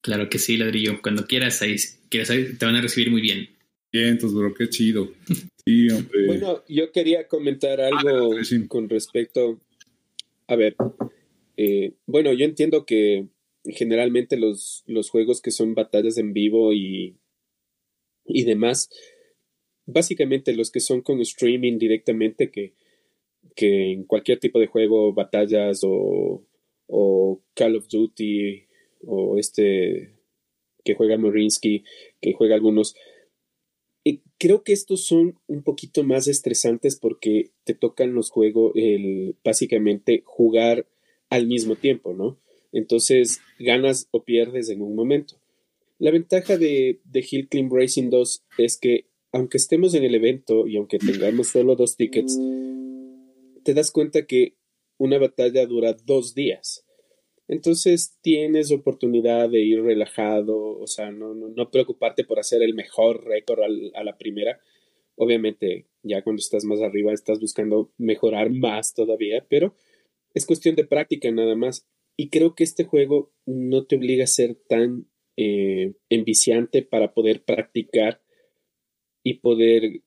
Claro que sí, Ladrillo, cuando quieras ahí, te van a recibir muy bien. Bien, entonces, bro, qué chido. Sí, hombre. Bueno, yo quería comentar algo con respecto, bueno, yo entiendo que generalmente los juegos que son batallas en vivo y demás, básicamente los que son con streaming directamente, que en cualquier tipo de juego, batallas o Call of Duty, o que juega Morrisky, que juega algunos, Creo que estos son un poquito más estresantes porque te tocan los juegos, básicamente jugar al mismo tiempo, ¿no? Entonces ganas o pierdes en un momento. La ventaja de Hill Climb Racing 2 es que aunque estemos en el evento y aunque tengamos solo 2 tickets, te das cuenta que una batalla dura 2 días. Entonces tienes oportunidad de ir relajado, o sea, no preocuparte por hacer el mejor récord a la primera. Obviamente, ya cuando estás más arriba estás buscando mejorar más todavía, pero es cuestión de práctica nada más. Y creo que este juego no te obliga a ser tan enviciante para poder practicar y poder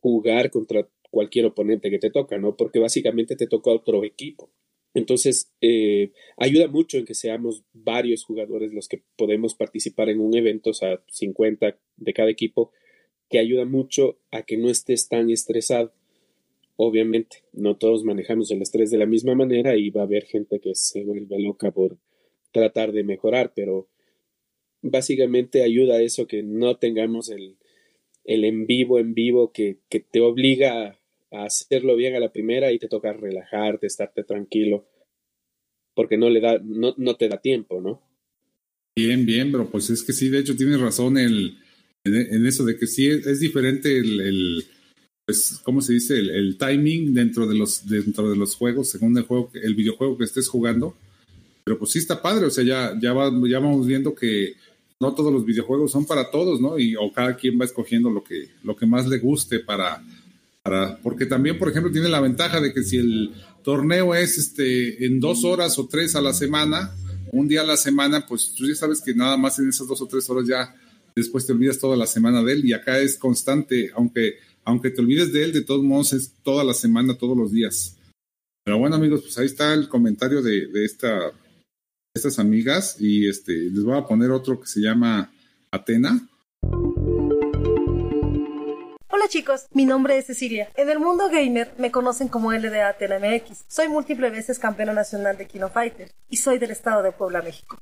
jugar contra cualquier oponente que te toca, ¿no? Porque básicamente te toca otro equipo. Entonces, ayuda mucho en que seamos varios jugadores los que podemos participar en un evento, o sea, 50 de cada equipo, que ayuda mucho a que no estés tan estresado. Obviamente, no todos manejamos el estrés de la misma manera y va a haber gente que se vuelve loca por tratar de mejorar, pero básicamente ayuda a eso, que no tengamos el en vivo que te obliga a hacerlo bien a la primera y te toca relajarte, estarte tranquilo, porque no te da tiempo, ¿no? Bien, bro, pues es que sí, de hecho tienes razón en eso de que sí es diferente el pues, ¿cómo se dice? El timing dentro de los juegos, según el videojuego que estés jugando, pero pues sí está padre, o sea, ya vamos viendo que no todos los videojuegos son para todos, ¿no? Y o cada quien va escogiendo lo que más le guste para porque también, por ejemplo, tiene la ventaja de que si el torneo es en 2 horas o 3 a la semana, un día a la semana, pues tú ya sabes que nada más en esas 2 o 3 horas ya después te olvidas toda la semana de él, y acá es constante, aunque te olvides de él, de todos modos es toda la semana, todos los días. Pero bueno, amigos, pues ahí está el comentario de estas amigas, y les voy a poner otro que se llama Athena. Hola chicos, mi nombre es Cecilia. En el mundo gamer me conocen como LDA TNMX. Soy múltiple veces campeona nacional de King of Fighters y soy del estado de Puebla, México.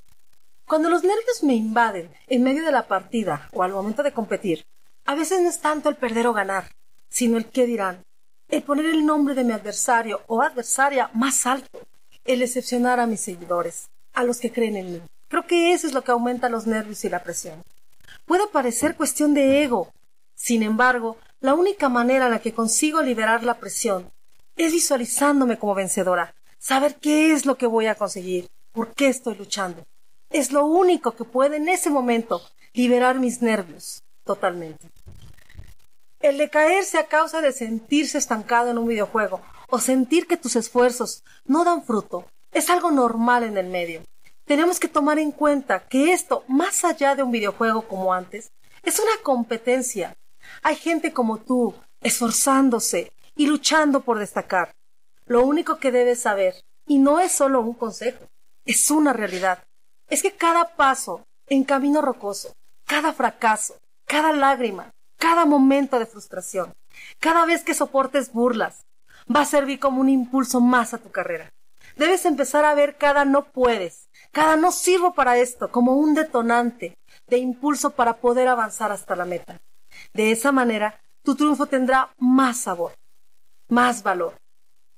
Cuando los nervios me invaden en medio de la partida o al momento de competir, a veces no es tanto el perder o ganar, sino el qué dirán, el poner el nombre de mi adversario o adversaria más alto, el decepcionar a mis seguidores, a los que creen en mí. Creo que eso es lo que aumenta los nervios y la presión. Puede parecer cuestión de ego. Sin embargo, la única manera en la que consigo liberar la presión es visualizándome como vencedora, saber qué es lo que voy a conseguir, por qué estoy luchando. Es lo único que puede en ese momento liberar mis nervios totalmente. El decaerse a causa de sentirse estancado en un videojuego o sentir que tus esfuerzos no dan fruto es algo normal en el medio. Tenemos que tomar en cuenta que esto, más allá de un videojuego como antes, es una competencia. Hay gente como tú, esforzándose y luchando por destacar. Lo único que debes saber, y no es solo un consejo, es una realidad, es que cada paso en camino rocoso, cada fracaso, cada lágrima, cada momento de frustración, cada vez que soportes burlas, va a servir como un impulso más a tu carrera. Debes empezar a ver cada no puedes, cada no sirvo para esto, como un detonante de impulso para poder avanzar hasta la meta. De esa manera, tu triunfo tendrá más sabor, más valor.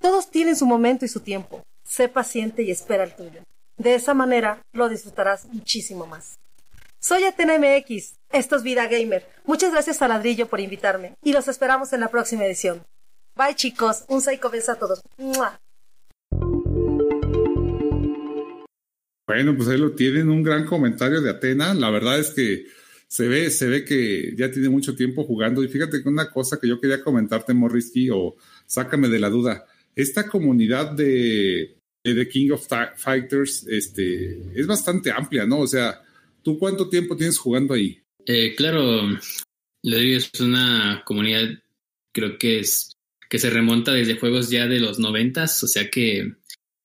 Todos tienen su momento y su tiempo. Sé paciente y espera el tuyo. De esa manera, lo disfrutarás muchísimo más. Soy Athena MX. Esto es Vida Gamer. Muchas gracias a Ladrillo por invitarme y los esperamos en la próxima edición. Bye, chicos. Un psycho beso a todos. ¡Mua! Bueno, pues ahí lo tienen, un gran comentario de Athena. La verdad es que se ve que ya tiene mucho tiempo jugando. Y fíjate que una cosa que yo quería comentarte, Morrisky, o sácame de la duda. Esta comunidad de The King of Fighters es bastante amplia, ¿no? O sea, ¿tú cuánto tiempo tienes jugando ahí? Claro, lo digo, es una comunidad, creo que es que se remonta desde juegos ya de los 90s, o sea que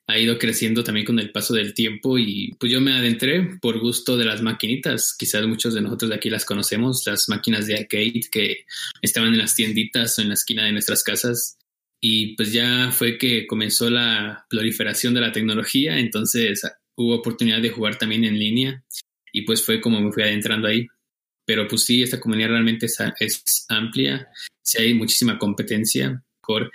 ha ido creciendo también con el paso del tiempo, y pues yo me adentré por gusto de las maquinitas. Quizás muchos de nosotros de aquí las conocemos, las máquinas de arcade que estaban en las tienditas o en la esquina de nuestras casas, y pues ya fue que comenzó la proliferación de la tecnología, entonces hubo oportunidad de jugar también en línea, y pues fue como me fui adentrando ahí. Pero pues sí, esta comunidad realmente es amplia. Sí hay muchísima competencia. Mejor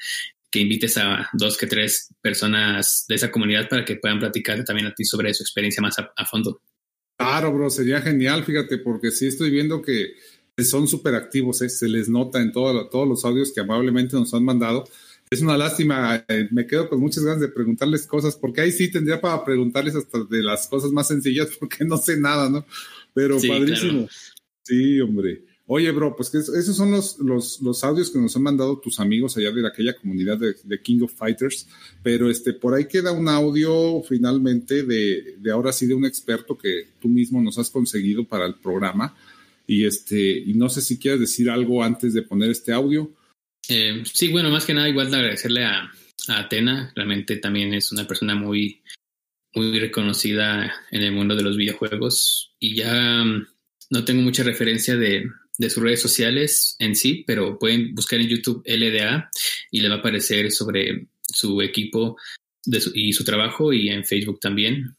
que invites a 2 que 3 personas de esa comunidad para que puedan platicar también a ti sobre su experiencia más a fondo. Claro, bro, sería genial, fíjate, porque sí estoy viendo que son súper activos, se les nota en todos los audios que amablemente nos han mandado. Es una lástima, me quedo con muchas ganas de preguntarles cosas, porque ahí sí tendría para preguntarles hasta de las cosas más sencillas, porque no sé nada, ¿no? Pero sí, padrísimo. Claro. Sí, hombre. Oye, bro, pues que esos son los audios que nos han mandado tus amigos allá de aquella comunidad de King of Fighters, pero por ahí queda un audio finalmente de ahora sí de un experto que tú mismo nos has conseguido para el programa, y no sé si quieres decir algo antes de poner este audio. Sí, bueno, más que nada igual de agradecerle a Athena, realmente también es una persona muy, muy reconocida en el mundo de los videojuegos, y ya no tengo mucha referencia de sus redes sociales en sí, pero pueden buscar en YouTube LDA y les va a aparecer sobre su equipo y su trabajo, y en Facebook también.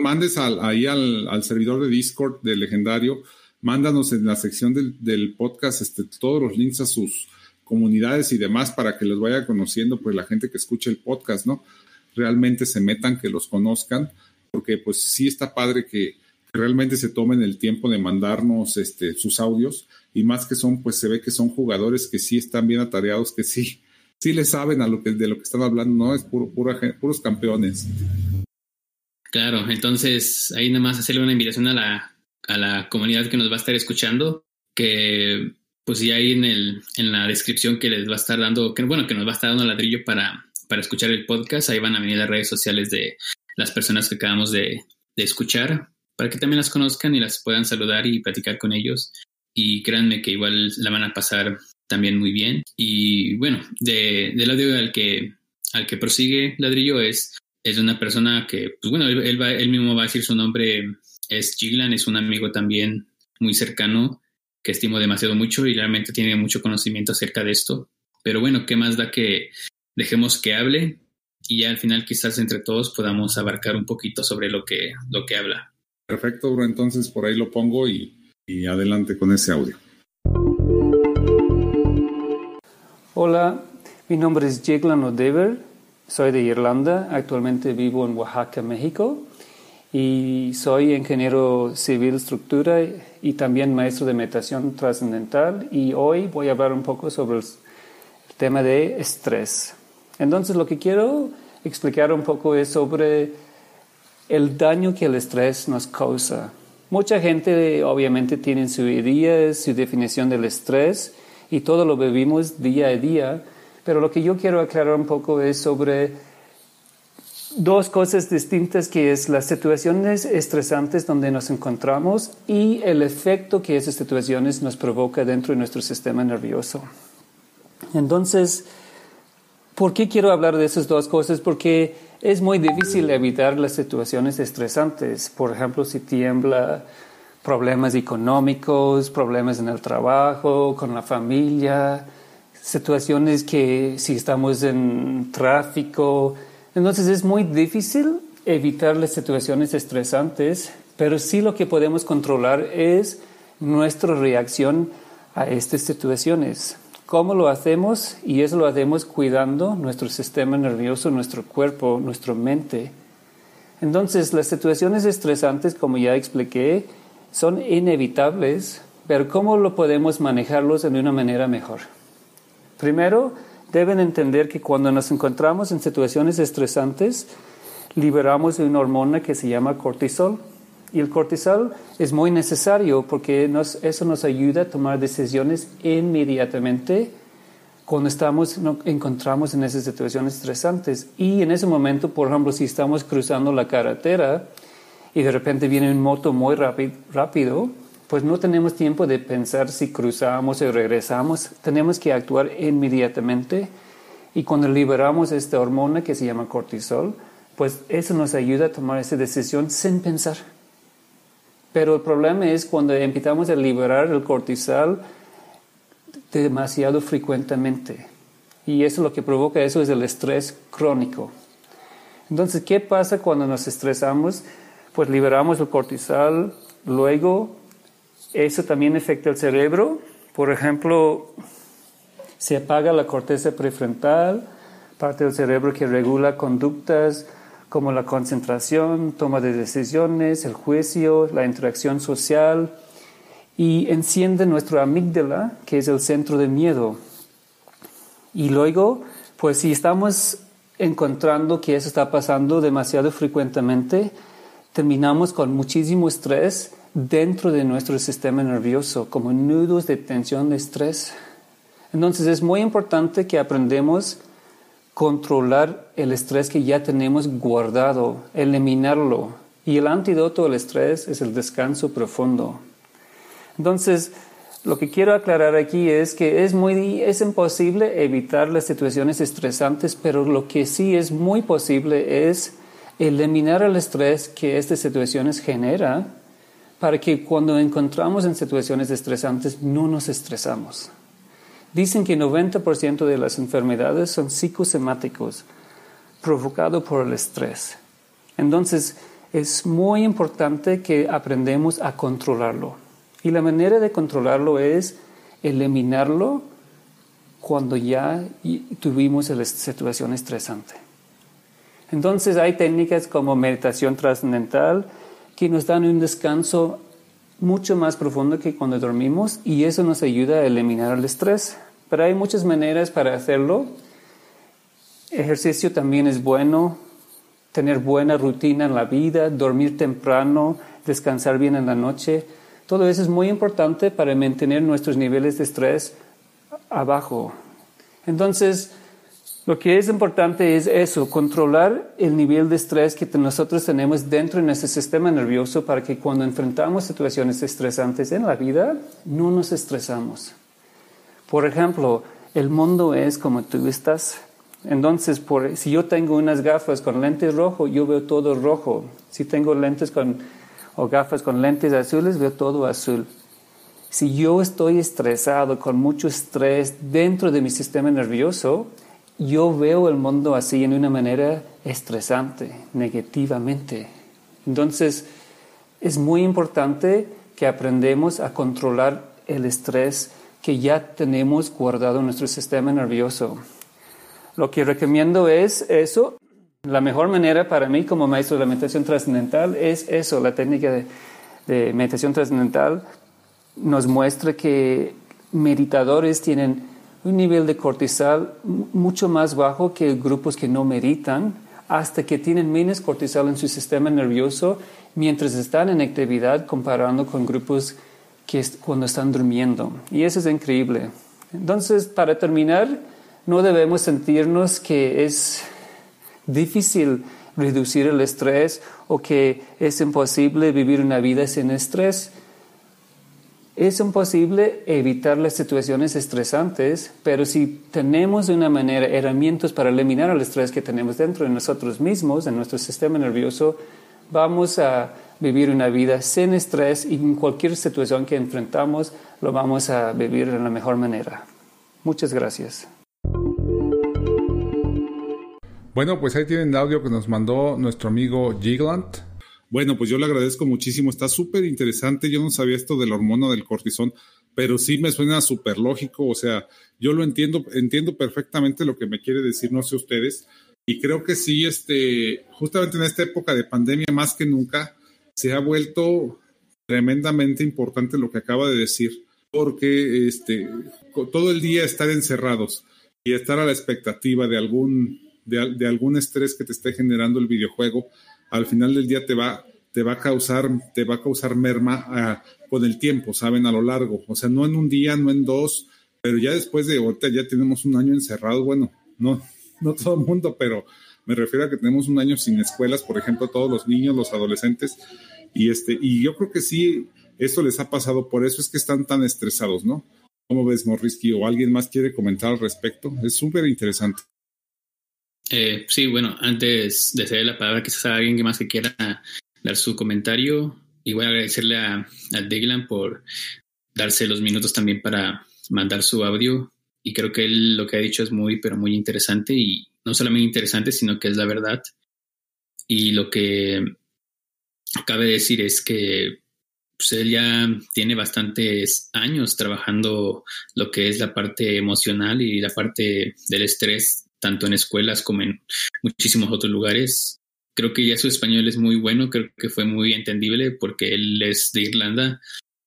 Mandes ahí al servidor de Discord de Legendario, mándanos en la sección del podcast todos los links a sus comunidades y demás para que los vaya conociendo, pues la gente que escuche el podcast, ¿no? Realmente se metan, que los conozcan, porque pues sí está padre que realmente se tomen el tiempo de mandarnos sus audios, y más que son, pues se ve que son jugadores que sí están bien atareados, que sí le saben de lo que están hablando, ¿no? Es puros campeones. Claro, entonces ahí nada más hacerle una invitación a la comunidad que nos va a estar escuchando, que pues ya ahí en la descripción que les va a estar dando, que nos va a estar dando Ladrillo para escuchar el podcast, ahí van a venir las redes sociales de las personas que acabamos de escuchar, para que también las conozcan y las puedan saludar y platicar con ellos. Y créanme que igual la van a pasar también muy bien. Y bueno, del audio al que prosigue Ladrillo es una persona que, pues bueno, él mismo va a decir su nombre, es Jiglan, es un amigo también muy cercano que estimo demasiado mucho y realmente tiene mucho conocimiento acerca de esto. Pero bueno, ¿qué más da que dejemos que hable? Y ya al final quizás entre todos podamos abarcar un poquito sobre lo que habla. Perfecto, bro. Entonces por ahí lo pongo y adelante con ese audio. Hola, mi nombre es Jiglan Odeber, soy de Irlanda, actualmente vivo en Oaxaca, México, y soy ingeniero civil estructura y también maestro de meditación trascendental, y hoy voy a hablar un poco sobre el tema de estrés. Entonces lo que quiero explicar un poco es sobre el daño que el estrés nos causa. Mucha gente obviamente tiene su idea, su definición del estrés, y todo lo vivimos día a día, pero lo que yo quiero aclarar un poco es sobre dos cosas distintas, que es las situaciones estresantes donde nos encontramos y el efecto que esas situaciones nos provoca dentro de nuestro sistema nervioso. Entonces, ¿por qué quiero hablar de esas dos cosas? Porque es muy difícil evitar las situaciones estresantes. Por ejemplo, si tiembla, problemas económicos, problemas en el trabajo, con la familia, situaciones que si estamos en tráfico. Entonces es muy difícil evitar las situaciones estresantes, pero sí lo que podemos controlar es nuestra reacción a estas situaciones. ¿Cómo lo hacemos? Y eso lo hacemos cuidando nuestro sistema nervioso, nuestro cuerpo, nuestra mente. Entonces, las situaciones estresantes, como ya expliqué, son inevitables, pero ¿cómo lo podemos manejarlos de una manera mejor? Primero, deben entender que cuando nos encontramos en situaciones estresantes, liberamos una hormona que se llama cortisol. Y el cortisol es muy necesario porque eso nos ayuda a tomar decisiones inmediatamente cuando encontramos en esas situaciones estresantes. Y en ese momento, por ejemplo, si estamos cruzando la carretera y de repente viene una moto muy rápido, pues no tenemos tiempo de pensar si cruzamos o regresamos. Tenemos que actuar inmediatamente. Y cuando liberamos esta hormona que se llama cortisol, pues eso nos ayuda a tomar esa decisión sin pensar. Pero el problema es cuando empezamos a liberar el cortisol demasiado frecuentemente. Y eso lo que provoca eso es el estrés crónico. Entonces, ¿qué pasa cuando nos estresamos? Pues liberamos el cortisol, luego Eso también afecta el cerebro. Por ejemplo, se apaga la corteza prefrontal, parte del cerebro que regula conductas como la concentración, toma de decisiones, el juicio, la interacción social, y enciende nuestra amígdala, que es el centro de miedo. Y luego, pues si estamos encontrando que eso está pasando demasiado frecuentemente, terminamos con muchísimo estrés dentro de nuestro sistema nervioso, como nudos de tensión de estrés. Entonces es muy importante que aprendamos a controlar el estrés que ya tenemos guardado, eliminarlo. Y el antídoto al estrés es el descanso profundo. Entonces, lo que quiero aclarar aquí es que es imposible evitar las situaciones estresantes, pero lo que sí es muy posible es eliminar el estrés que estas situaciones generan, para que cuando encontramos en situaciones estresantes no nos estresamos. Dicen que 90% de las enfermedades son psicosomáticos, provocados por el estrés. Entonces, es muy importante que aprendamos a controlarlo. Y la manera de controlarlo es eliminarlo cuando ya tuvimos la situación estresante. Entonces hay técnicas como meditación trascendental que nos dan un descanso mucho más profundo que cuando dormimos, y eso nos ayuda a eliminar el estrés. Pero hay muchas maneras para hacerlo. Ejercicio también es bueno, tener buena rutina en la vida, dormir temprano, descansar bien en la noche. Todo eso es muy importante para mantener nuestros niveles de estrés abajo. Entonces, lo que es importante es eso, controlar el nivel de estrés que nosotros tenemos dentro de nuestro sistema nervioso, para que cuando enfrentamos situaciones estresantes en la vida, no nos estresamos. Por ejemplo, el mundo es como tú estás. Entonces, si yo tengo unas gafas con lentes rojo, yo veo todo rojo. Si tengo gafas con lentes azules, veo todo azul. Si yo estoy estresado, con mucho estrés dentro de mi sistema nervioso, yo veo el mundo así, en una manera estresante, negativamente. Entonces, es muy importante que aprendamos a controlar el estrés que ya tenemos guardado en nuestro sistema nervioso. Lo que recomiendo es eso. La mejor manera para mí como maestro de la meditación trascendental es eso. La técnica de meditación trascendental nos muestra que meditadores tienen un nivel de cortisol mucho más bajo que grupos que no meditan, hasta que tienen menos cortisol en su sistema nervioso mientras están en actividad, comparando con grupos que cuando están durmiendo. Y eso es increíble. Entonces, para terminar, no debemos sentirnos que es difícil reducir el estrés o que es imposible vivir una vida sin estrés. Es imposible evitar las situaciones estresantes, pero si tenemos de una manera herramientas para eliminar el estrés que tenemos dentro de nosotros mismos, en nuestro sistema nervioso, vamos a vivir una vida sin estrés, y en cualquier situación que enfrentamos lo vamos a vivir de la mejor manera. Muchas gracias. Bueno, pues ahí tienen el audio que nos mandó nuestro amigo Jiglan. Bueno, pues yo le agradezco muchísimo. Está súper interesante. Yo no sabía esto de la hormona del cortisol, pero sí me suena súper lógico. O sea, yo lo entiendo perfectamente lo que me quiere decir, no sé ustedes. Y creo que sí, justamente en esta época de pandemia, más que nunca, se ha vuelto tremendamente importante lo que acaba de decir, porque todo el día estar encerrados y estar a la expectativa de algún estrés que te esté generando el videojuego, al final del día te va a causar merma con el tiempo, ¿saben? A lo largo. O sea, no en un día, no en dos, pero ya después de ahorita ya tenemos un año encerrado. Bueno, no todo el mundo, pero me refiero a que tenemos un año sin escuelas, por ejemplo, todos los niños, los adolescentes, y yo creo que sí, eso les ha pasado, por eso es que están tan estresados, ¿no? ¿Cómo ves, Morrisky? ¿O alguien más quiere comentar al respecto? Es súper interesante. Sí, bueno, antes de ceder la palabra quizás a alguien más que quiera dar su comentario, igual agradecerle a Jiglan por darse los minutos también para mandar su audio, y creo que él lo que ha dicho es muy, pero muy interesante, y no solamente interesante, sino que es la verdad. Y lo que cabe decir es que pues él ya tiene bastantes años trabajando lo que es la parte emocional y la parte del estrés, tanto en escuelas como en muchísimos otros lugares. Creo que ya su español es muy bueno, creo que fue muy entendible porque él es de Irlanda.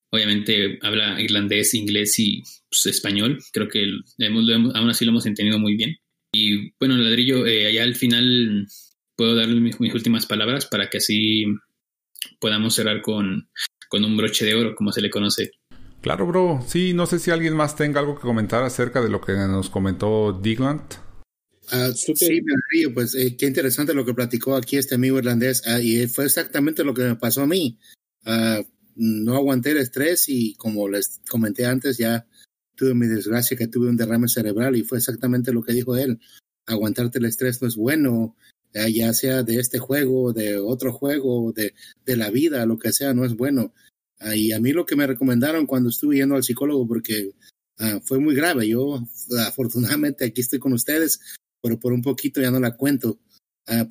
Obviamente habla irlandés, inglés y pues, español. Creo que aún así lo hemos entendido muy bien. Y bueno, Ladrillo, allá al final puedo darle mis últimas palabras para que así podamos cerrar con un broche de oro, como se le conoce. Claro, bro. Sí, no sé si alguien más tenga algo que comentar acerca de lo que nos comentó Jiglan. Sí, Ladrillo, pues qué interesante lo que platicó aquí este amigo irlandés. Y fue exactamente lo que me pasó a mí. No aguanté el estrés y como les comenté antes, ya tuve mi desgracia que tuve un derrame cerebral y fue exactamente lo que dijo él. Aguantarte el estrés no es bueno, ya sea de este juego, de otro juego, de la vida, lo que sea, no es bueno. Y a mí lo que me recomendaron cuando estuve yendo al psicólogo, porque fue muy grave. Yo afortunadamente aquí estoy con ustedes, pero por un poquito ya no la cuento.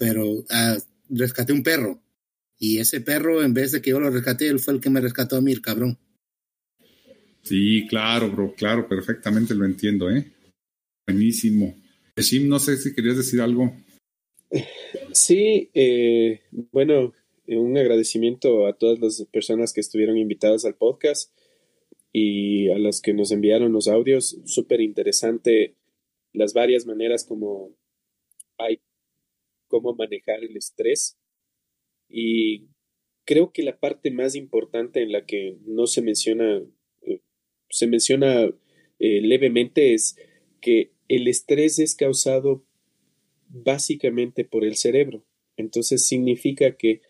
Pero rescaté un perro. Y ese perro, en vez de que yo lo rescaté, él fue el que me rescató a mí, el cabrón. Sí, claro, bro, claro, perfectamente lo entiendo, ¿eh? Buenísimo. Leshim, no sé si querías decir algo. Sí, bueno, un agradecimiento a todas las personas que estuvieron invitadas al podcast y a las que nos enviaron los audios. Súper interesante las varias maneras como hay, cómo manejar el estrés. Y creo que la parte más importante en la que no se menciona, levemente, es que el estrés es causado básicamente por el cerebro. Entonces significa que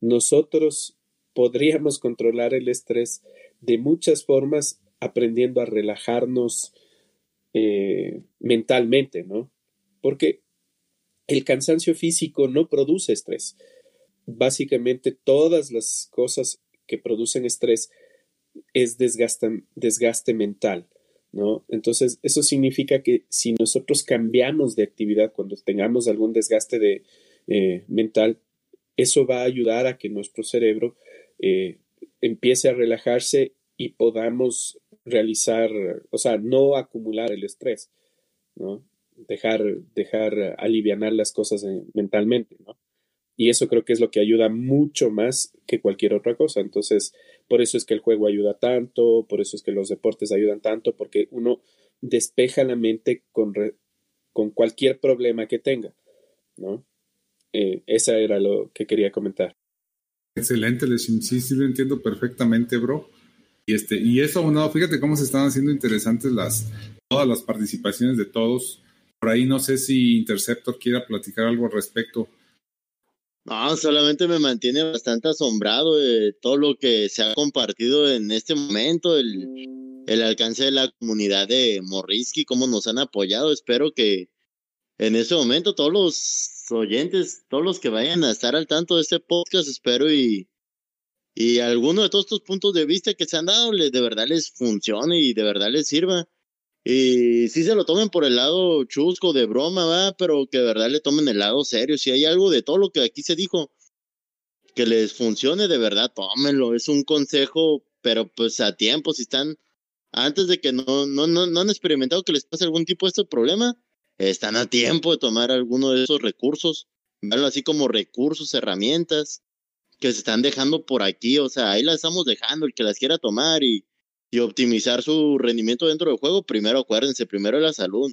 nosotros podríamos controlar el estrés de muchas formas aprendiendo a relajarnos mentalmente, ¿no? Porque el cansancio físico no produce estrés. Básicamente todas las cosas que producen estrés es desgaste mental, ¿no? Entonces eso significa que si nosotros cambiamos de actividad cuando tengamos algún desgaste mental, eso va a ayudar a que nuestro cerebro empiece a relajarse y podamos realizar, o sea, no acumular el estrés, ¿no? Dejar alivianar las cosas mentalmente, ¿no? Y eso creo que es lo que ayuda mucho más que cualquier otra cosa. Entonces, por eso es que el juego ayuda tanto, por eso es que los deportes ayudan tanto, porque uno despeja la mente con cualquier problema que tenga, ¿no? Esa era lo que quería comentar. Excelente, Leshim. Sí, lo entiendo perfectamente, bro. Y eso aunado, fíjate cómo se están haciendo interesantes todas las participaciones de todos. Por ahí no sé si Interceptor quiera platicar algo al respecto. No, solamente me mantiene bastante asombrado de todo lo que se ha compartido en este momento, el alcance de la comunidad de Morrisky, cómo nos han apoyado. Espero que en este momento todos los oyentes, todos los que vayan a estar al tanto de este podcast, espero y alguno de todos estos puntos de vista que se han dado, de verdad les funcione y de verdad les sirva. Y sí se lo tomen por el lado chusco, de broma, ¿va? Pero que de verdad le tomen el lado serio. Si hay algo de todo lo que aquí se dijo que les funcione, de verdad, tómenlo. Es un consejo, pero pues a tiempo. Si están, antes de que no han experimentado que les pase algún tipo de este problema, están a tiempo de tomar alguno de esos recursos. Verlo así como recursos, herramientas que se están dejando por aquí. O sea, ahí las estamos dejando, el que las quiera tomar y optimizar su rendimiento dentro del juego, primero acuérdense, primero la salud.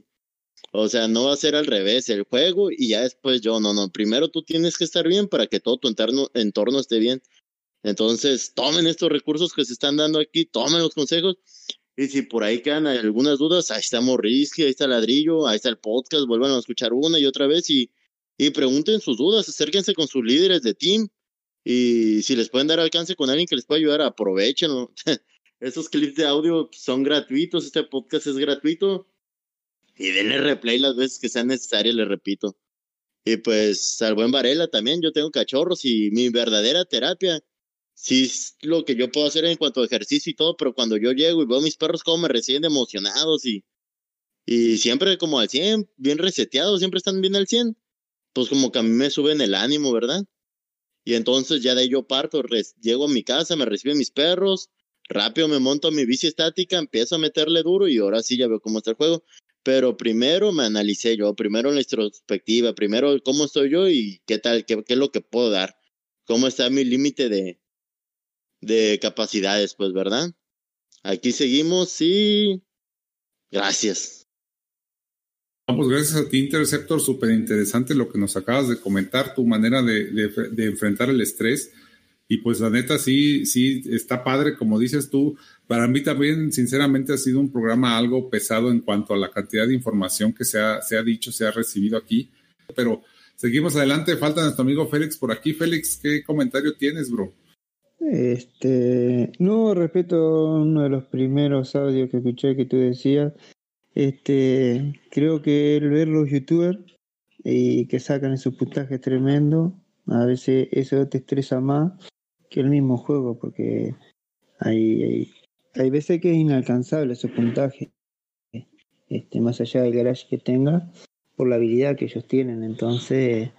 O sea, no va a ser al revés el juego y ya después yo, no, primero tú tienes que estar bien para que todo tu entorno esté bien. Entonces, tomen estos recursos que se están dando aquí, tomen los consejos y si por ahí quedan algunas dudas, ahí está Morrisky, ahí está Ladrillo, ahí está el podcast, vuelvan a escuchar una y otra vez y pregunten sus dudas, acérquense con sus líderes de team y si les pueden dar alcance con alguien que les pueda ayudar, aprovechenlo. Esos clips de audio son gratuitos, este podcast es gratuito. Y denle replay las veces que sean necesarias, les repito. Y pues al buen Varela también, yo tengo cachorros y mi verdadera terapia, sí es lo que yo puedo hacer en cuanto a ejercicio y todo, pero cuando yo llego y veo a mis perros cómo me reciben emocionados y siempre como al 100, bien reseteados, siempre están bien al 100, pues como que a mí me suben el ánimo, ¿verdad? Y entonces ya de ahí yo parto, llego a mi casa, me reciben mis perros, rápido me monto a mi bici estática, empiezo a meterle duro y ahora sí ya veo cómo está el juego. Pero primero me analicé yo, primero en la introspectiva, primero cómo estoy yo y qué tal, qué es lo que puedo dar, cómo está mi límite de capacidades, pues, ¿verdad? Aquí seguimos y gracias. Pues gracias a ti, Interceptor, súper interesante lo que nos acabas de comentar, tu manera de enfrentar el estrés. Y pues la neta sí está padre, como dices tú. Para mí también, sinceramente, ha sido un programa algo pesado en cuanto a la cantidad de información que se ha dicho, se ha recibido aquí. Pero seguimos adelante, falta nuestro amigo Félix por aquí. Félix, ¿qué comentario tienes, bro? No, respecto a uno de los primeros audios que escuché que tú decías, creo que el ver los youtubers y que sacan esos puntajes tremendos, a veces eso te estresa más que el mismo juego, porque hay veces que es inalcanzable ese puntaje, más allá del garage que tenga, por la habilidad que ellos tienen. Entonces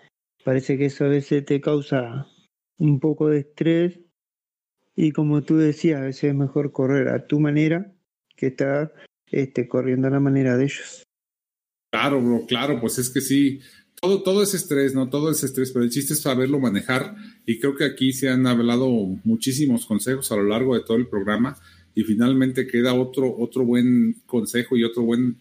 parece que eso a veces te causa un poco de estrés y, como tú decías, a veces es mejor correr a tu manera que estar corriendo a la manera de ellos. Claro, bro, claro, pues es que sí. Todo es estrés, ¿no? Todo es estrés, pero el chiste es saberlo manejar, y creo que aquí se han hablado muchísimos consejos a lo largo de todo el programa, y finalmente queda otro buen consejo y otro buen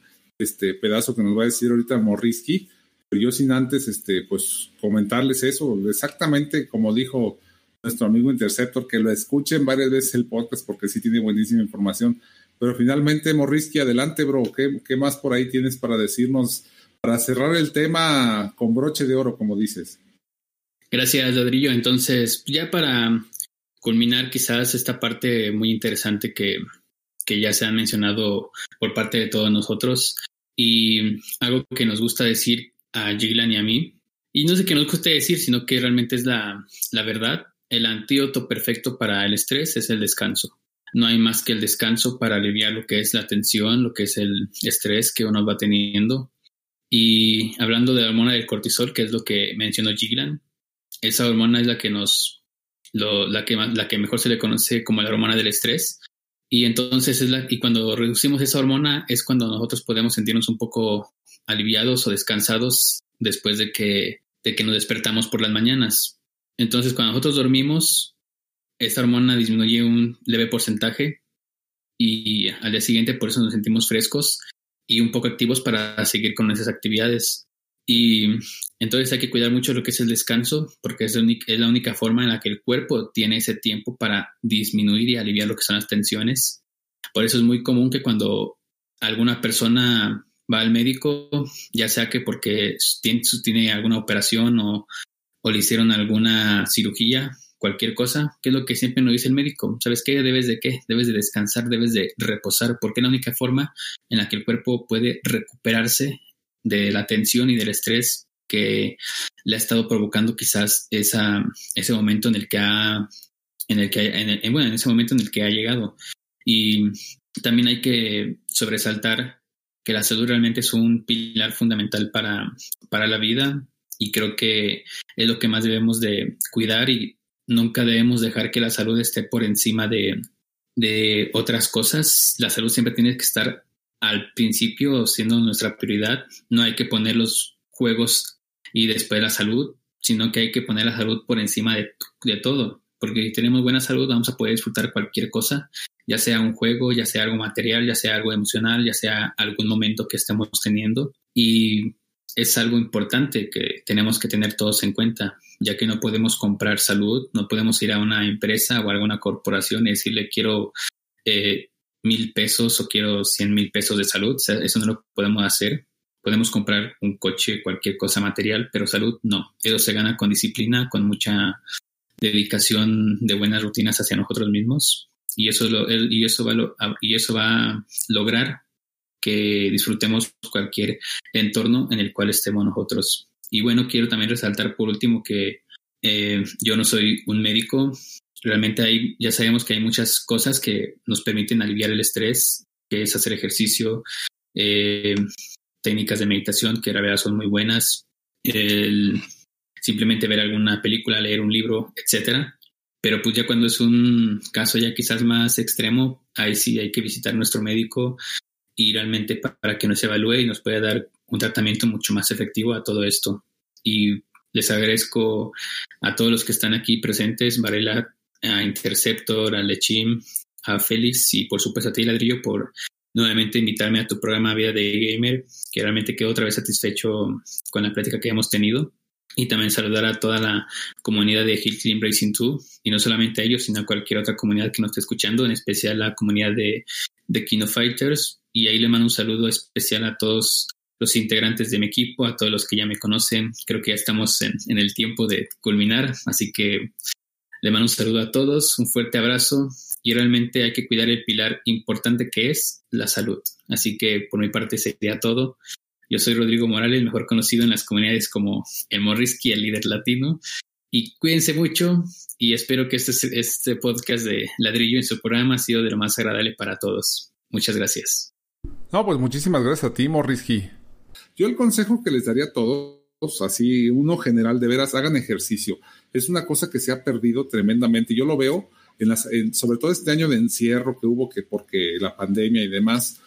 pedazo que nos va a decir ahorita Morrisky, pero yo sin antes pues comentarles eso, exactamente como dijo nuestro amigo Interceptor, que lo escuchen varias veces el podcast porque sí tiene buenísima información. Pero finalmente, Morrisky, adelante, bro, ¿qué más por ahí tienes para decirnos? Para cerrar el tema con broche de oro, como dices. Gracias, Ladrillo. Entonces, ya para culminar quizás esta parte muy interesante que ya se ha mencionado por parte de todos nosotros, y algo que nos gusta decir a Jiglan y a mí, y no sé qué nos gusta decir, sino que realmente es la verdad, el antídoto perfecto para el estrés es el descanso. No hay más que el descanso para aliviar lo que es la tensión, lo que es el estrés que uno va teniendo. Y hablando de la hormona del cortisol, que es lo que mencionó Jiglan, esa hormona es la que la que mejor se le conoce como la hormona del estrés. Y entonces cuando reducimos esa hormona es cuando nosotros podemos sentirnos un poco aliviados o descansados después de que nos despertamos por las mañanas. Entonces, cuando nosotros dormimos, esta hormona disminuye un leve porcentaje y al día siguiente por eso nos sentimos frescos y un poco activos para seguir con esas actividades. Y entonces hay que cuidar mucho lo que es el descanso, porque es la única forma en la que el cuerpo tiene ese tiempo para disminuir y aliviar lo que son las tensiones. Por eso es muy común que cuando alguna persona va al médico, ya sea que porque tiene alguna operación o le hicieron alguna cirugía, cualquier cosa, que es lo que siempre nos dice el médico. ¿Sabes qué? Debes de descansar, debes de reposar, porque es la única forma en la que el cuerpo puede recuperarse de la tensión y del estrés que le ha estado provocando quizás ese momento en ese momento en el que ha llegado. Y también hay que sobresaltar que la salud realmente es un pilar fundamental para la vida, y creo que es lo que más debemos de cuidar, y nunca debemos dejar que la salud esté por encima de otras cosas. La salud siempre tiene que estar al principio siendo nuestra prioridad. No hay que poner los juegos y después la salud, sino que hay que poner la salud por encima de todo. Porque si tenemos buena salud vamos a poder disfrutar cualquier cosa, ya sea un juego, ya sea algo material, ya sea algo emocional, ya sea algún momento que estemos teniendo. Y es algo importante que tenemos que tener todos en cuenta, ya que no podemos comprar salud, no podemos ir a una empresa o a alguna corporación y decirle quiero 1,000 pesos o quiero 100,000 pesos de salud. O sea, eso no lo podemos hacer. Podemos comprar un coche, cualquier cosa material, pero salud no. Eso se gana con disciplina, con mucha dedicación de buenas rutinas hacia nosotros mismos, y eso va a lograr que disfrutemos cualquier entorno en el cual estemos nosotros. Y bueno, quiero también resaltar por último que yo no soy un médico. Realmente ya sabemos que hay muchas cosas que nos permiten aliviar el estrés, que es hacer ejercicio, técnicas de meditación que la verdad son muy buenas, simplemente ver alguna película, leer un libro, etcétera. Pero pues ya cuando es un caso ya quizás más extremo, ahí sí hay que visitar a nuestro médico y realmente para que nos evalúe y nos pueda dar un tratamiento mucho más efectivo a todo esto. Y les agradezco a todos los que están aquí presentes, Varela, a Interceptor, a Leshim, a Félix y por supuesto a ti, Ladrillo, por nuevamente invitarme a tu programa Vida de Gamer, que realmente quedo otra vez satisfecho con la plática que hemos tenido. Y también saludar a toda la comunidad de Hill Climb Racing 2, y no solamente a ellos, sino a cualquier otra comunidad que nos esté escuchando, en especial la comunidad de The King of Fighters. Y ahí le mando un saludo especial a todos los integrantes de mi equipo, a todos los que ya me conocen. Creo que ya estamos en el tiempo de culminar, así que le mando un saludo a todos, un fuerte abrazo, y realmente hay que cuidar el pilar importante que es la salud. Así que por mi parte sería todo. Yo soy Rodrigo Morales, mejor conocido en las comunidades como el Morrisky, el líder latino. Y cuídense mucho y espero que este podcast de Ladrillo en su programa ha sido de lo más agradable para todos. Muchas gracias. No, pues muchísimas gracias a ti, Morrisky. Yo el consejo que les daría a todos, así uno general, de veras, hagan ejercicio. Es una cosa que se ha perdido tremendamente. Yo lo veo, sobre todo este año de encierro que hubo, que porque la pandemia y demás...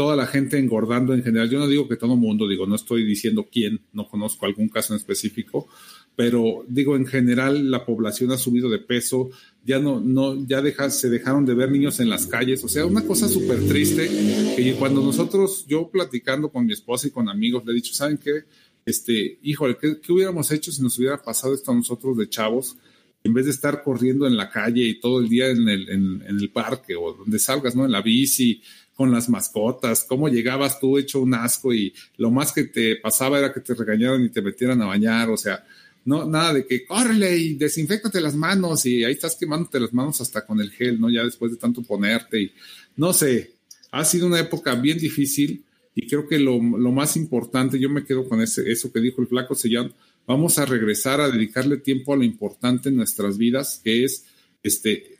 toda la gente engordando en general. Yo no digo que todo el mundo, digo, no estoy diciendo quién, no conozco algún caso en específico, pero digo, en general la población ha subido de peso, se dejaron de ver niños en las calles, o sea, una cosa súper triste, que cuando yo platicando con mi esposa y con amigos, le he dicho, ¿saben qué? Híjole, ¿qué hubiéramos hecho si nos hubiera pasado esto a nosotros de chavos? En vez de estar corriendo en la calle y todo el día en el parque o donde salgas, ¿no? En la bici, con las mascotas, cómo llegabas tú hecho un asco y lo más que te pasaba era que te regañaran y te metieran a bañar, o sea, no, nada de que córrele y desinféctate las manos y ahí estás quemándote las manos hasta con el gel, ¿no? Ya después de tanto ponerte y no sé, ha sido una época bien difícil y creo que lo más importante, yo me quedo con eso que dijo el flaco Sellán, vamos a regresar a dedicarle tiempo a lo importante en nuestras vidas, que es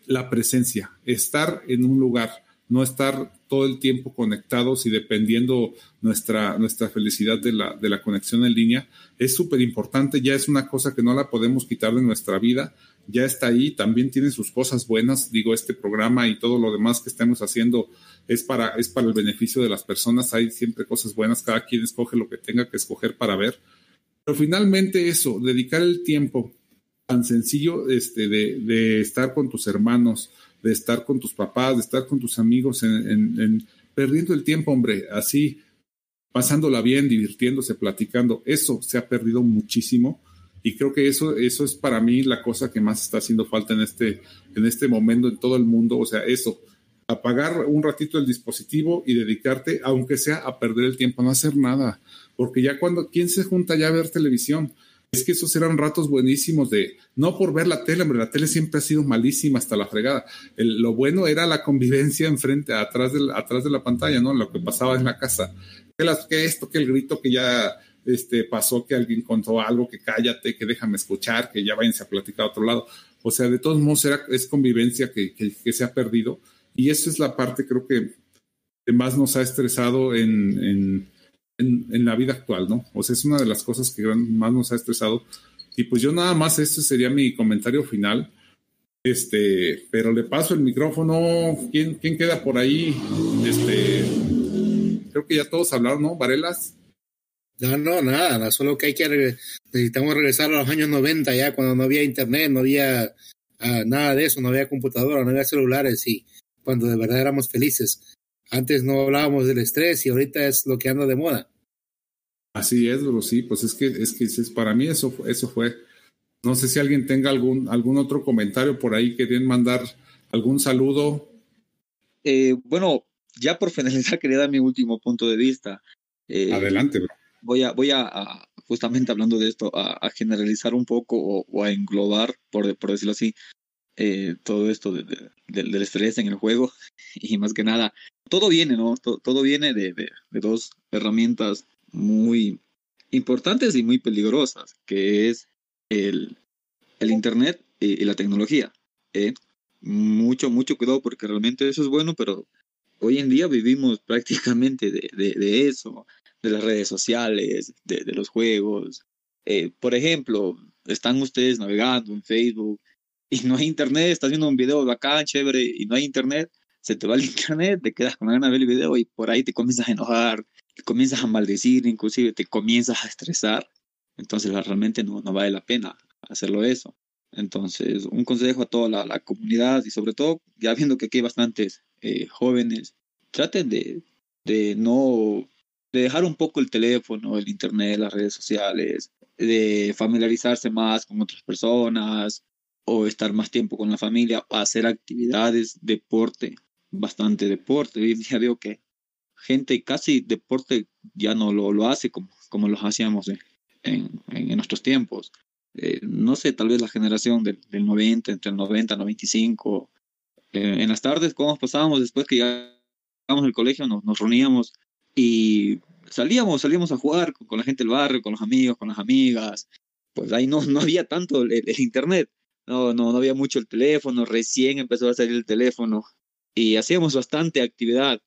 la presencia, estar en un lugar, no estar todo el tiempo conectados y dependiendo nuestra felicidad de la conexión en línea. Es súper importante, ya es una cosa que no la podemos quitar de nuestra vida, ya está ahí, también tiene sus cosas buenas, digo, este programa y todo lo demás que estamos haciendo es para el beneficio de las personas, hay siempre cosas buenas, cada quien escoge lo que tenga que escoger para ver, pero finalmente eso, dedicar el tiempo tan sencillo de estar con tus hermanos, de estar con tus papás, de estar con tus amigos, perdiendo el tiempo, hombre, así, pasándola bien, divirtiéndose, platicando, eso se ha perdido muchísimo, y creo que eso es para mí la cosa que más está haciendo falta en este momento en todo el mundo, o sea, eso, apagar un ratito el dispositivo y dedicarte, aunque sea a perder el tiempo, no hacer nada, porque ya ¿quién se junta ya a ver televisión? Es que esos eran ratos buenísimos no por ver la tele, hombre, la tele siempre ha sido malísima hasta la fregada. Lo bueno era la convivencia enfrente, atrás de la pantalla, ¿no? Lo que pasaba en la casa. Que esto, que el grito que ya pasó, que alguien contó algo, que cállate, que déjame escuchar, que ya váyanse a platicar a otro lado. O sea, de todos modos es convivencia que se ha perdido. Y eso es la parte, creo que más nos ha estresado en la vida actual, ¿no? O sea, es una de las cosas que más nos ha estresado. Y pues yo nada más, este sería mi comentario final. Pero le paso el micrófono. ¿Quién queda por ahí? Creo que ya todos hablaron, ¿no? ¿Varelas? No, nada. Solo que necesitamos regresar a los años 90 ya, cuando no había internet, no había nada de eso, no había computadora, no había celulares y cuando de verdad éramos felices. Antes no hablábamos del estrés y ahorita es lo que anda de moda. Así es, bro, sí, pues es que para mí eso fue. No sé si alguien tenga algún otro comentario por ahí, querían mandar algún saludo. Bueno, ya por finalizar quería dar mi último punto de vista. Adelante, bro. Voy a justamente hablando de esto, a generalizar un poco o a englobar, por decirlo así, todo esto del estrés en el juego y más que nada todo viene, ¿no? Todo viene de dos herramientas muy importantes y muy peligrosas, que es el internet y la tecnología. Mucho cuidado, porque realmente eso es bueno, pero hoy en día vivimos prácticamente de eso, de las redes sociales, de los juegos, Por ejemplo, están ustedes navegando en Facebook y no hay internet, estás viendo un video bacán, chévere, y no hay internet, se te va el internet, te quedas con ganas de ver el video y por ahí te comienzas a enojar, te comienzas a maldecir, inclusive te comienzas a estresar. Entonces realmente no vale la pena hacerlo eso. Entonces, un consejo a toda la comunidad y sobre todo, ya viendo que aquí hay bastantes jóvenes, traten de dejar un poco el teléfono, el internet, las redes sociales, de familiarizarse más con otras personas o estar más tiempo con la familia, hacer actividades, deporte, bastante deporte. Hoy en día veo que gente casi deporte ya no lo hace como los hacíamos en nuestros tiempos. No sé, tal vez la generación del 90, entre el 90 y 95, en las tardes, ¿cómo pasábamos? Después que ya llegábamos del colegio, nos reuníamos y salíamos a jugar con la gente del barrio, con los amigos, con las amigas. Pues ahí no había tanto el internet, no había mucho el teléfono, recién empezó a salir el teléfono y hacíamos bastante actividad,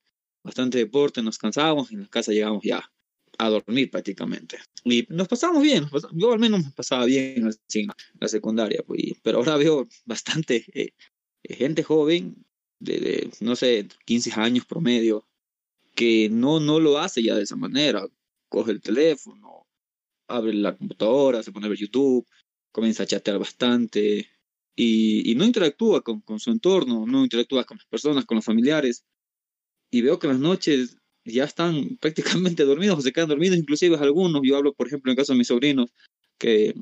bastante deporte, nos cansábamos y en la casa llegábamos ya a dormir prácticamente. Y nos pasábamos bien, yo al menos me pasaba bien en la secundaria, pues, pero ahora veo bastante gente joven, no sé, 15 años promedio, que no lo hace ya de esa manera. Coge el teléfono, abre la computadora, se pone a ver YouTube, comienza a chatear bastante y no interactúa con su entorno, no interactúa con las personas, con los familiares. Y veo que en las noches ya están prácticamente dormidos o se quedan dormidos, inclusive algunos. Yo hablo, por ejemplo, en caso de mis sobrinos, que,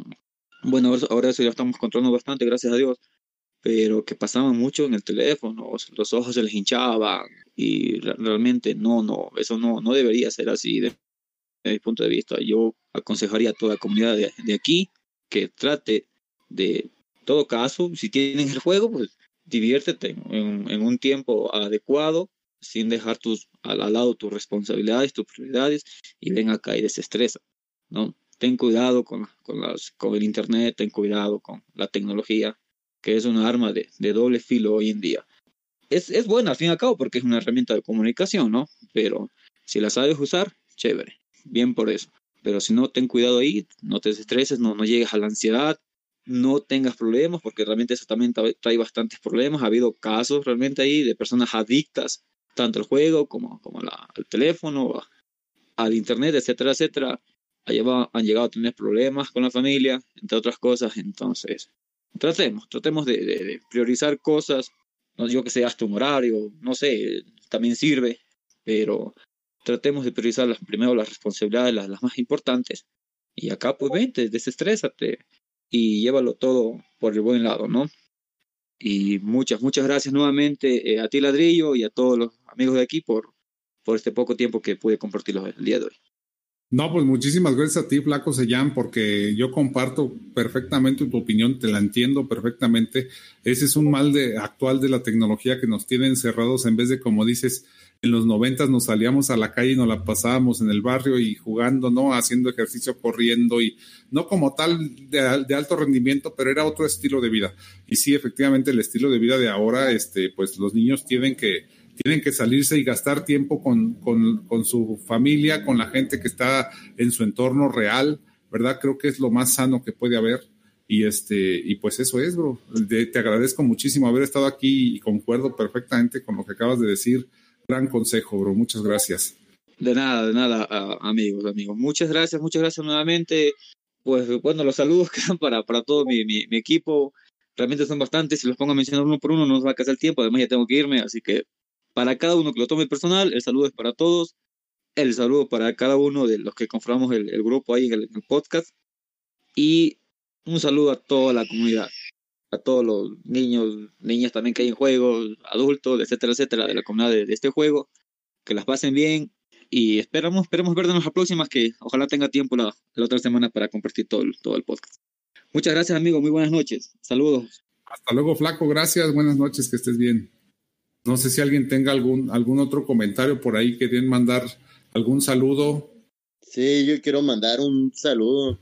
bueno, ahora eso ya estamos controlando bastante, gracias a Dios, pero que pasaban mucho en el teléfono, los ojos se les hinchaban y realmente eso no debería ser así desde mi punto de vista. Yo aconsejaría a toda la comunidad de aquí que trate de, todo caso, si tienen el juego, pues diviértete en un tiempo adecuado, sin dejar al lado tus responsabilidades, tus prioridades, y ven acá y desestresa, ¿no? Ten cuidado con el internet, ten cuidado con la tecnología, que es una arma de doble filo hoy en día. Es buena, al fin y al cabo, porque es una herramienta de comunicación, ¿no? Pero si la sabes usar, chévere, bien por eso. Pero si no, ten cuidado ahí, no te desestreses, no llegues a la ansiedad, no tengas problemas, porque realmente eso también trae bastantes problemas. Ha habido casos realmente ahí de personas adictas, tanto al juego como al teléfono, al internet, etcétera, etcétera. Han llegado a tener problemas con la familia, entre otras cosas. Entonces, tratemos de priorizar cosas. No digo que sea hasta un horario, no sé, también sirve, pero tratemos de priorizar primero las responsabilidades, las más importantes. Y acá, pues, vente, desestrésate y llévalo todo por el buen lado, ¿no? Y muchas gracias nuevamente a ti, Ladrillo, y a todos los amigos de aquí por este poco tiempo que pude compartirlos el día de hoy. No, pues muchísimas gracias a ti, Flaco Sellán, porque yo comparto perfectamente tu opinión, te la entiendo perfectamente. Ese es un mal actual de la tecnología, que nos tiene encerrados. En vez de, como dices, en los 90 nos salíamos a la calle y nos la pasábamos en el barrio y jugando, ¿no? Haciendo ejercicio, corriendo, y no como tal de alto rendimiento, pero era otro estilo de vida. Y sí, efectivamente, el estilo de vida de ahora, pues los niños tienen que salirse y gastar tiempo con su familia, con la gente que está en su entorno real, ¿verdad? Creo que es lo más sano que puede haber. Y pues eso es, bro. Te agradezco muchísimo haber estado aquí y concuerdo perfectamente con lo que acabas de decir. Gran consejo, bro. Muchas gracias. De nada, amigos. Muchas gracias nuevamente. Pues bueno, los saludos quedan para todo mi equipo. Realmente son bastantes. Si los pongo a mencionar uno por uno, no nos va a casar el tiempo. Además, ya tengo que irme, así que para cada uno que lo tome personal, el saludo es para todos. El saludo para cada uno de los que conformamos el grupo ahí en el podcast. Y un saludo a toda la comunidad, a todos los niños, niñas también que hay en juegos, adultos, etcétera, etcétera, de la comunidad de este juego. Que las pasen bien y esperamos vernos las próximas, que ojalá tenga tiempo la otra semana para compartir todo el podcast. Muchas gracias, amigos. Muy buenas noches. Saludos. Hasta luego, Flaco. Gracias. Buenas noches. Que estés bien. No sé si alguien tenga algún otro comentario por ahí, querían mandar algún saludo. Sí, yo quiero mandar un saludo,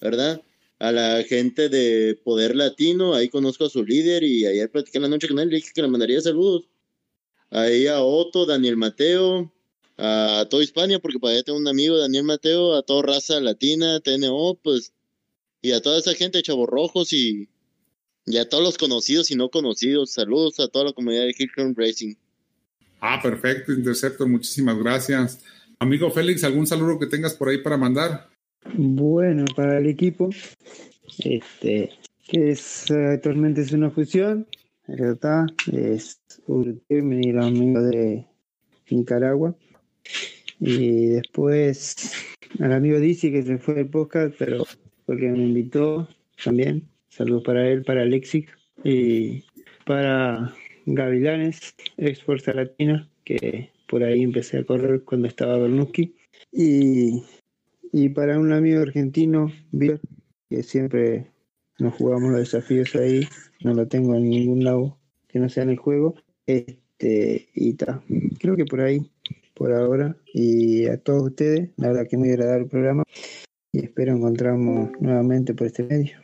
¿verdad? A la gente de Poder Latino, ahí conozco a su líder y ayer platiqué en la noche con él, le dije que le mandaría saludos. Ahí a Otto, Daniel Mateo, a todo Hispania, porque para allá tengo un amigo, Daniel Mateo, a toda Raza Latina, TNO, pues y a toda esa gente de Chavos Rojos y a todos los conocidos y no conocidos. Saludos a toda la comunidad de Hill Climb Racing. Ah, perfecto, Interceptor, muchísimas gracias. Amigo Félix, ¿algún saludo que tengas por ahí para mandar? Bueno, para el equipo, que es, actualmente es una fusión, ¿verdad? Es Euroteam y los amigos de Nicaragua. Y después al amigo Dizzy, que se fue del podcast, pero porque me invitó también. Saludos para él, para Alexis y para Gavilanes, ex Fuerza Latina, que por ahí empecé a correr cuando estaba Bernuski. Y para un amigo argentino, Vir, que siempre nos jugamos los desafíos ahí, no lo tengo en ningún lado que no sea en el juego. Y ta, creo que por ahí, por ahora. Y a todos ustedes, la verdad que muy agradable el programa y espero encontrarnos nuevamente por este medio.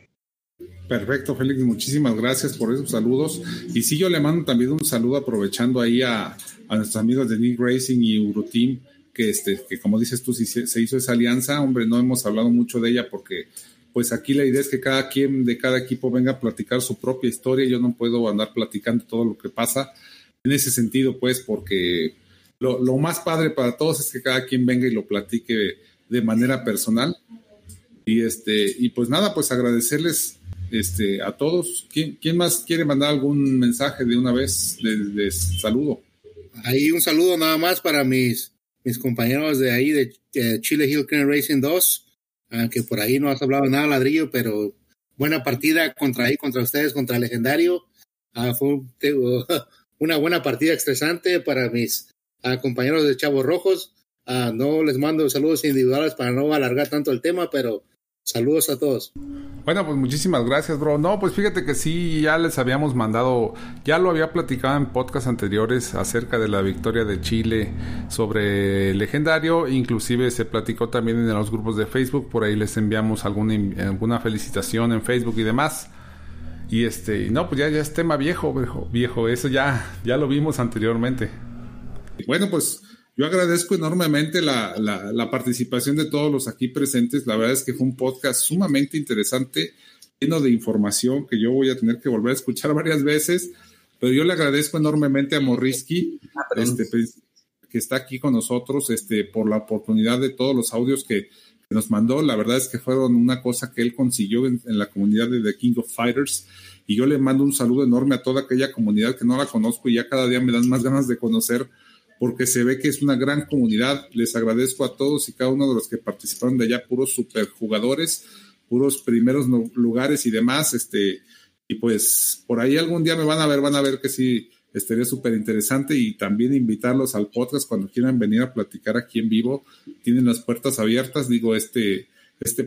Perfecto, Félix, muchísimas gracias por esos saludos. Y sí, yo le mando también un saludo aprovechando ahí a nuestros amigos de Nick Racing y Euroteam, que como dices tú, si se hizo esa alianza, hombre, no hemos hablado mucho de ella porque pues aquí la idea es que cada quien de cada equipo venga a platicar su propia historia. Yo no puedo andar platicando todo lo que pasa en ese sentido, pues, porque lo más padre para todos es que cada quien venga y lo platique de manera personal. Y pues nada, pues agradecerles a todos. ¿Quién más quiere mandar algún mensaje de una vez de saludo? Ahí un saludo nada más para mis compañeros de ahí de Chile Hill Climb Racing 2, que por ahí no has hablado nada, Ladrillo, pero buena partida contra ustedes, contra Legendario. Fue una buena partida estresante. Para mis compañeros de Chavos Rojos, no les mando saludos individuales para no alargar tanto el tema, pero saludos a todos. Bueno, pues muchísimas gracias, bro. No, pues fíjate que sí, ya les habíamos mandado, ya lo había platicado en podcasts anteriores acerca de la victoria de Chile sobre Legendario. Inclusive se platicó también en los grupos de Facebook, por ahí les enviamos alguna felicitación en Facebook y demás. Y no, pues ya es tema viejo, eso ya lo vimos anteriormente. Bueno, pues yo agradezco enormemente la participación de todos los aquí presentes. La verdad es que fue un podcast sumamente interesante, lleno de información que yo voy a tener que volver a escuchar varias veces, pero yo le agradezco enormemente a Morrisky, que está aquí con nosotros, por la oportunidad de todos los audios que nos mandó. La verdad es que fueron una cosa que él consiguió en la comunidad de The King of Fighters, y yo le mando un saludo enorme a toda aquella comunidad que no la conozco y ya cada día me dan más ganas de conocer, porque se ve que es una gran comunidad. Les agradezco a todos y cada uno de los que participaron de allá, puros superjugadores, puros primeros lugares y demás, y pues por ahí algún día me van a ver que sí, estaría súper interesante. Y también invitarlos al podcast cuando quieran venir a platicar aquí en vivo, tienen las puertas abiertas. Digo, este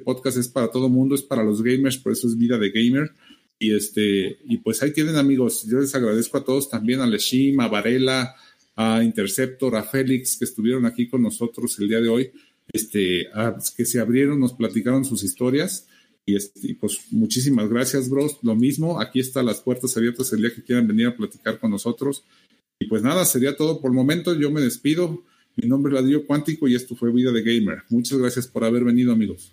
podcast es para todo mundo, es para los gamers, por eso es Vida de Gamer. Y y pues ahí tienen, amigos. Yo les agradezco a todos también, a Leshim, a Varela, a Interceptor, a Félix, que estuvieron aquí con nosotros el día de hoy, que se abrieron, nos platicaron sus historias. Y pues muchísimas gracias, bros. Lo mismo, aquí están las puertas abiertas el día que quieran venir a platicar con nosotros. Y pues nada, sería todo por el momento. Yo me despido. Mi nombre es Ladrillo Cuántico y esto fue Vida de Gamer. Muchas gracias por haber venido, amigos.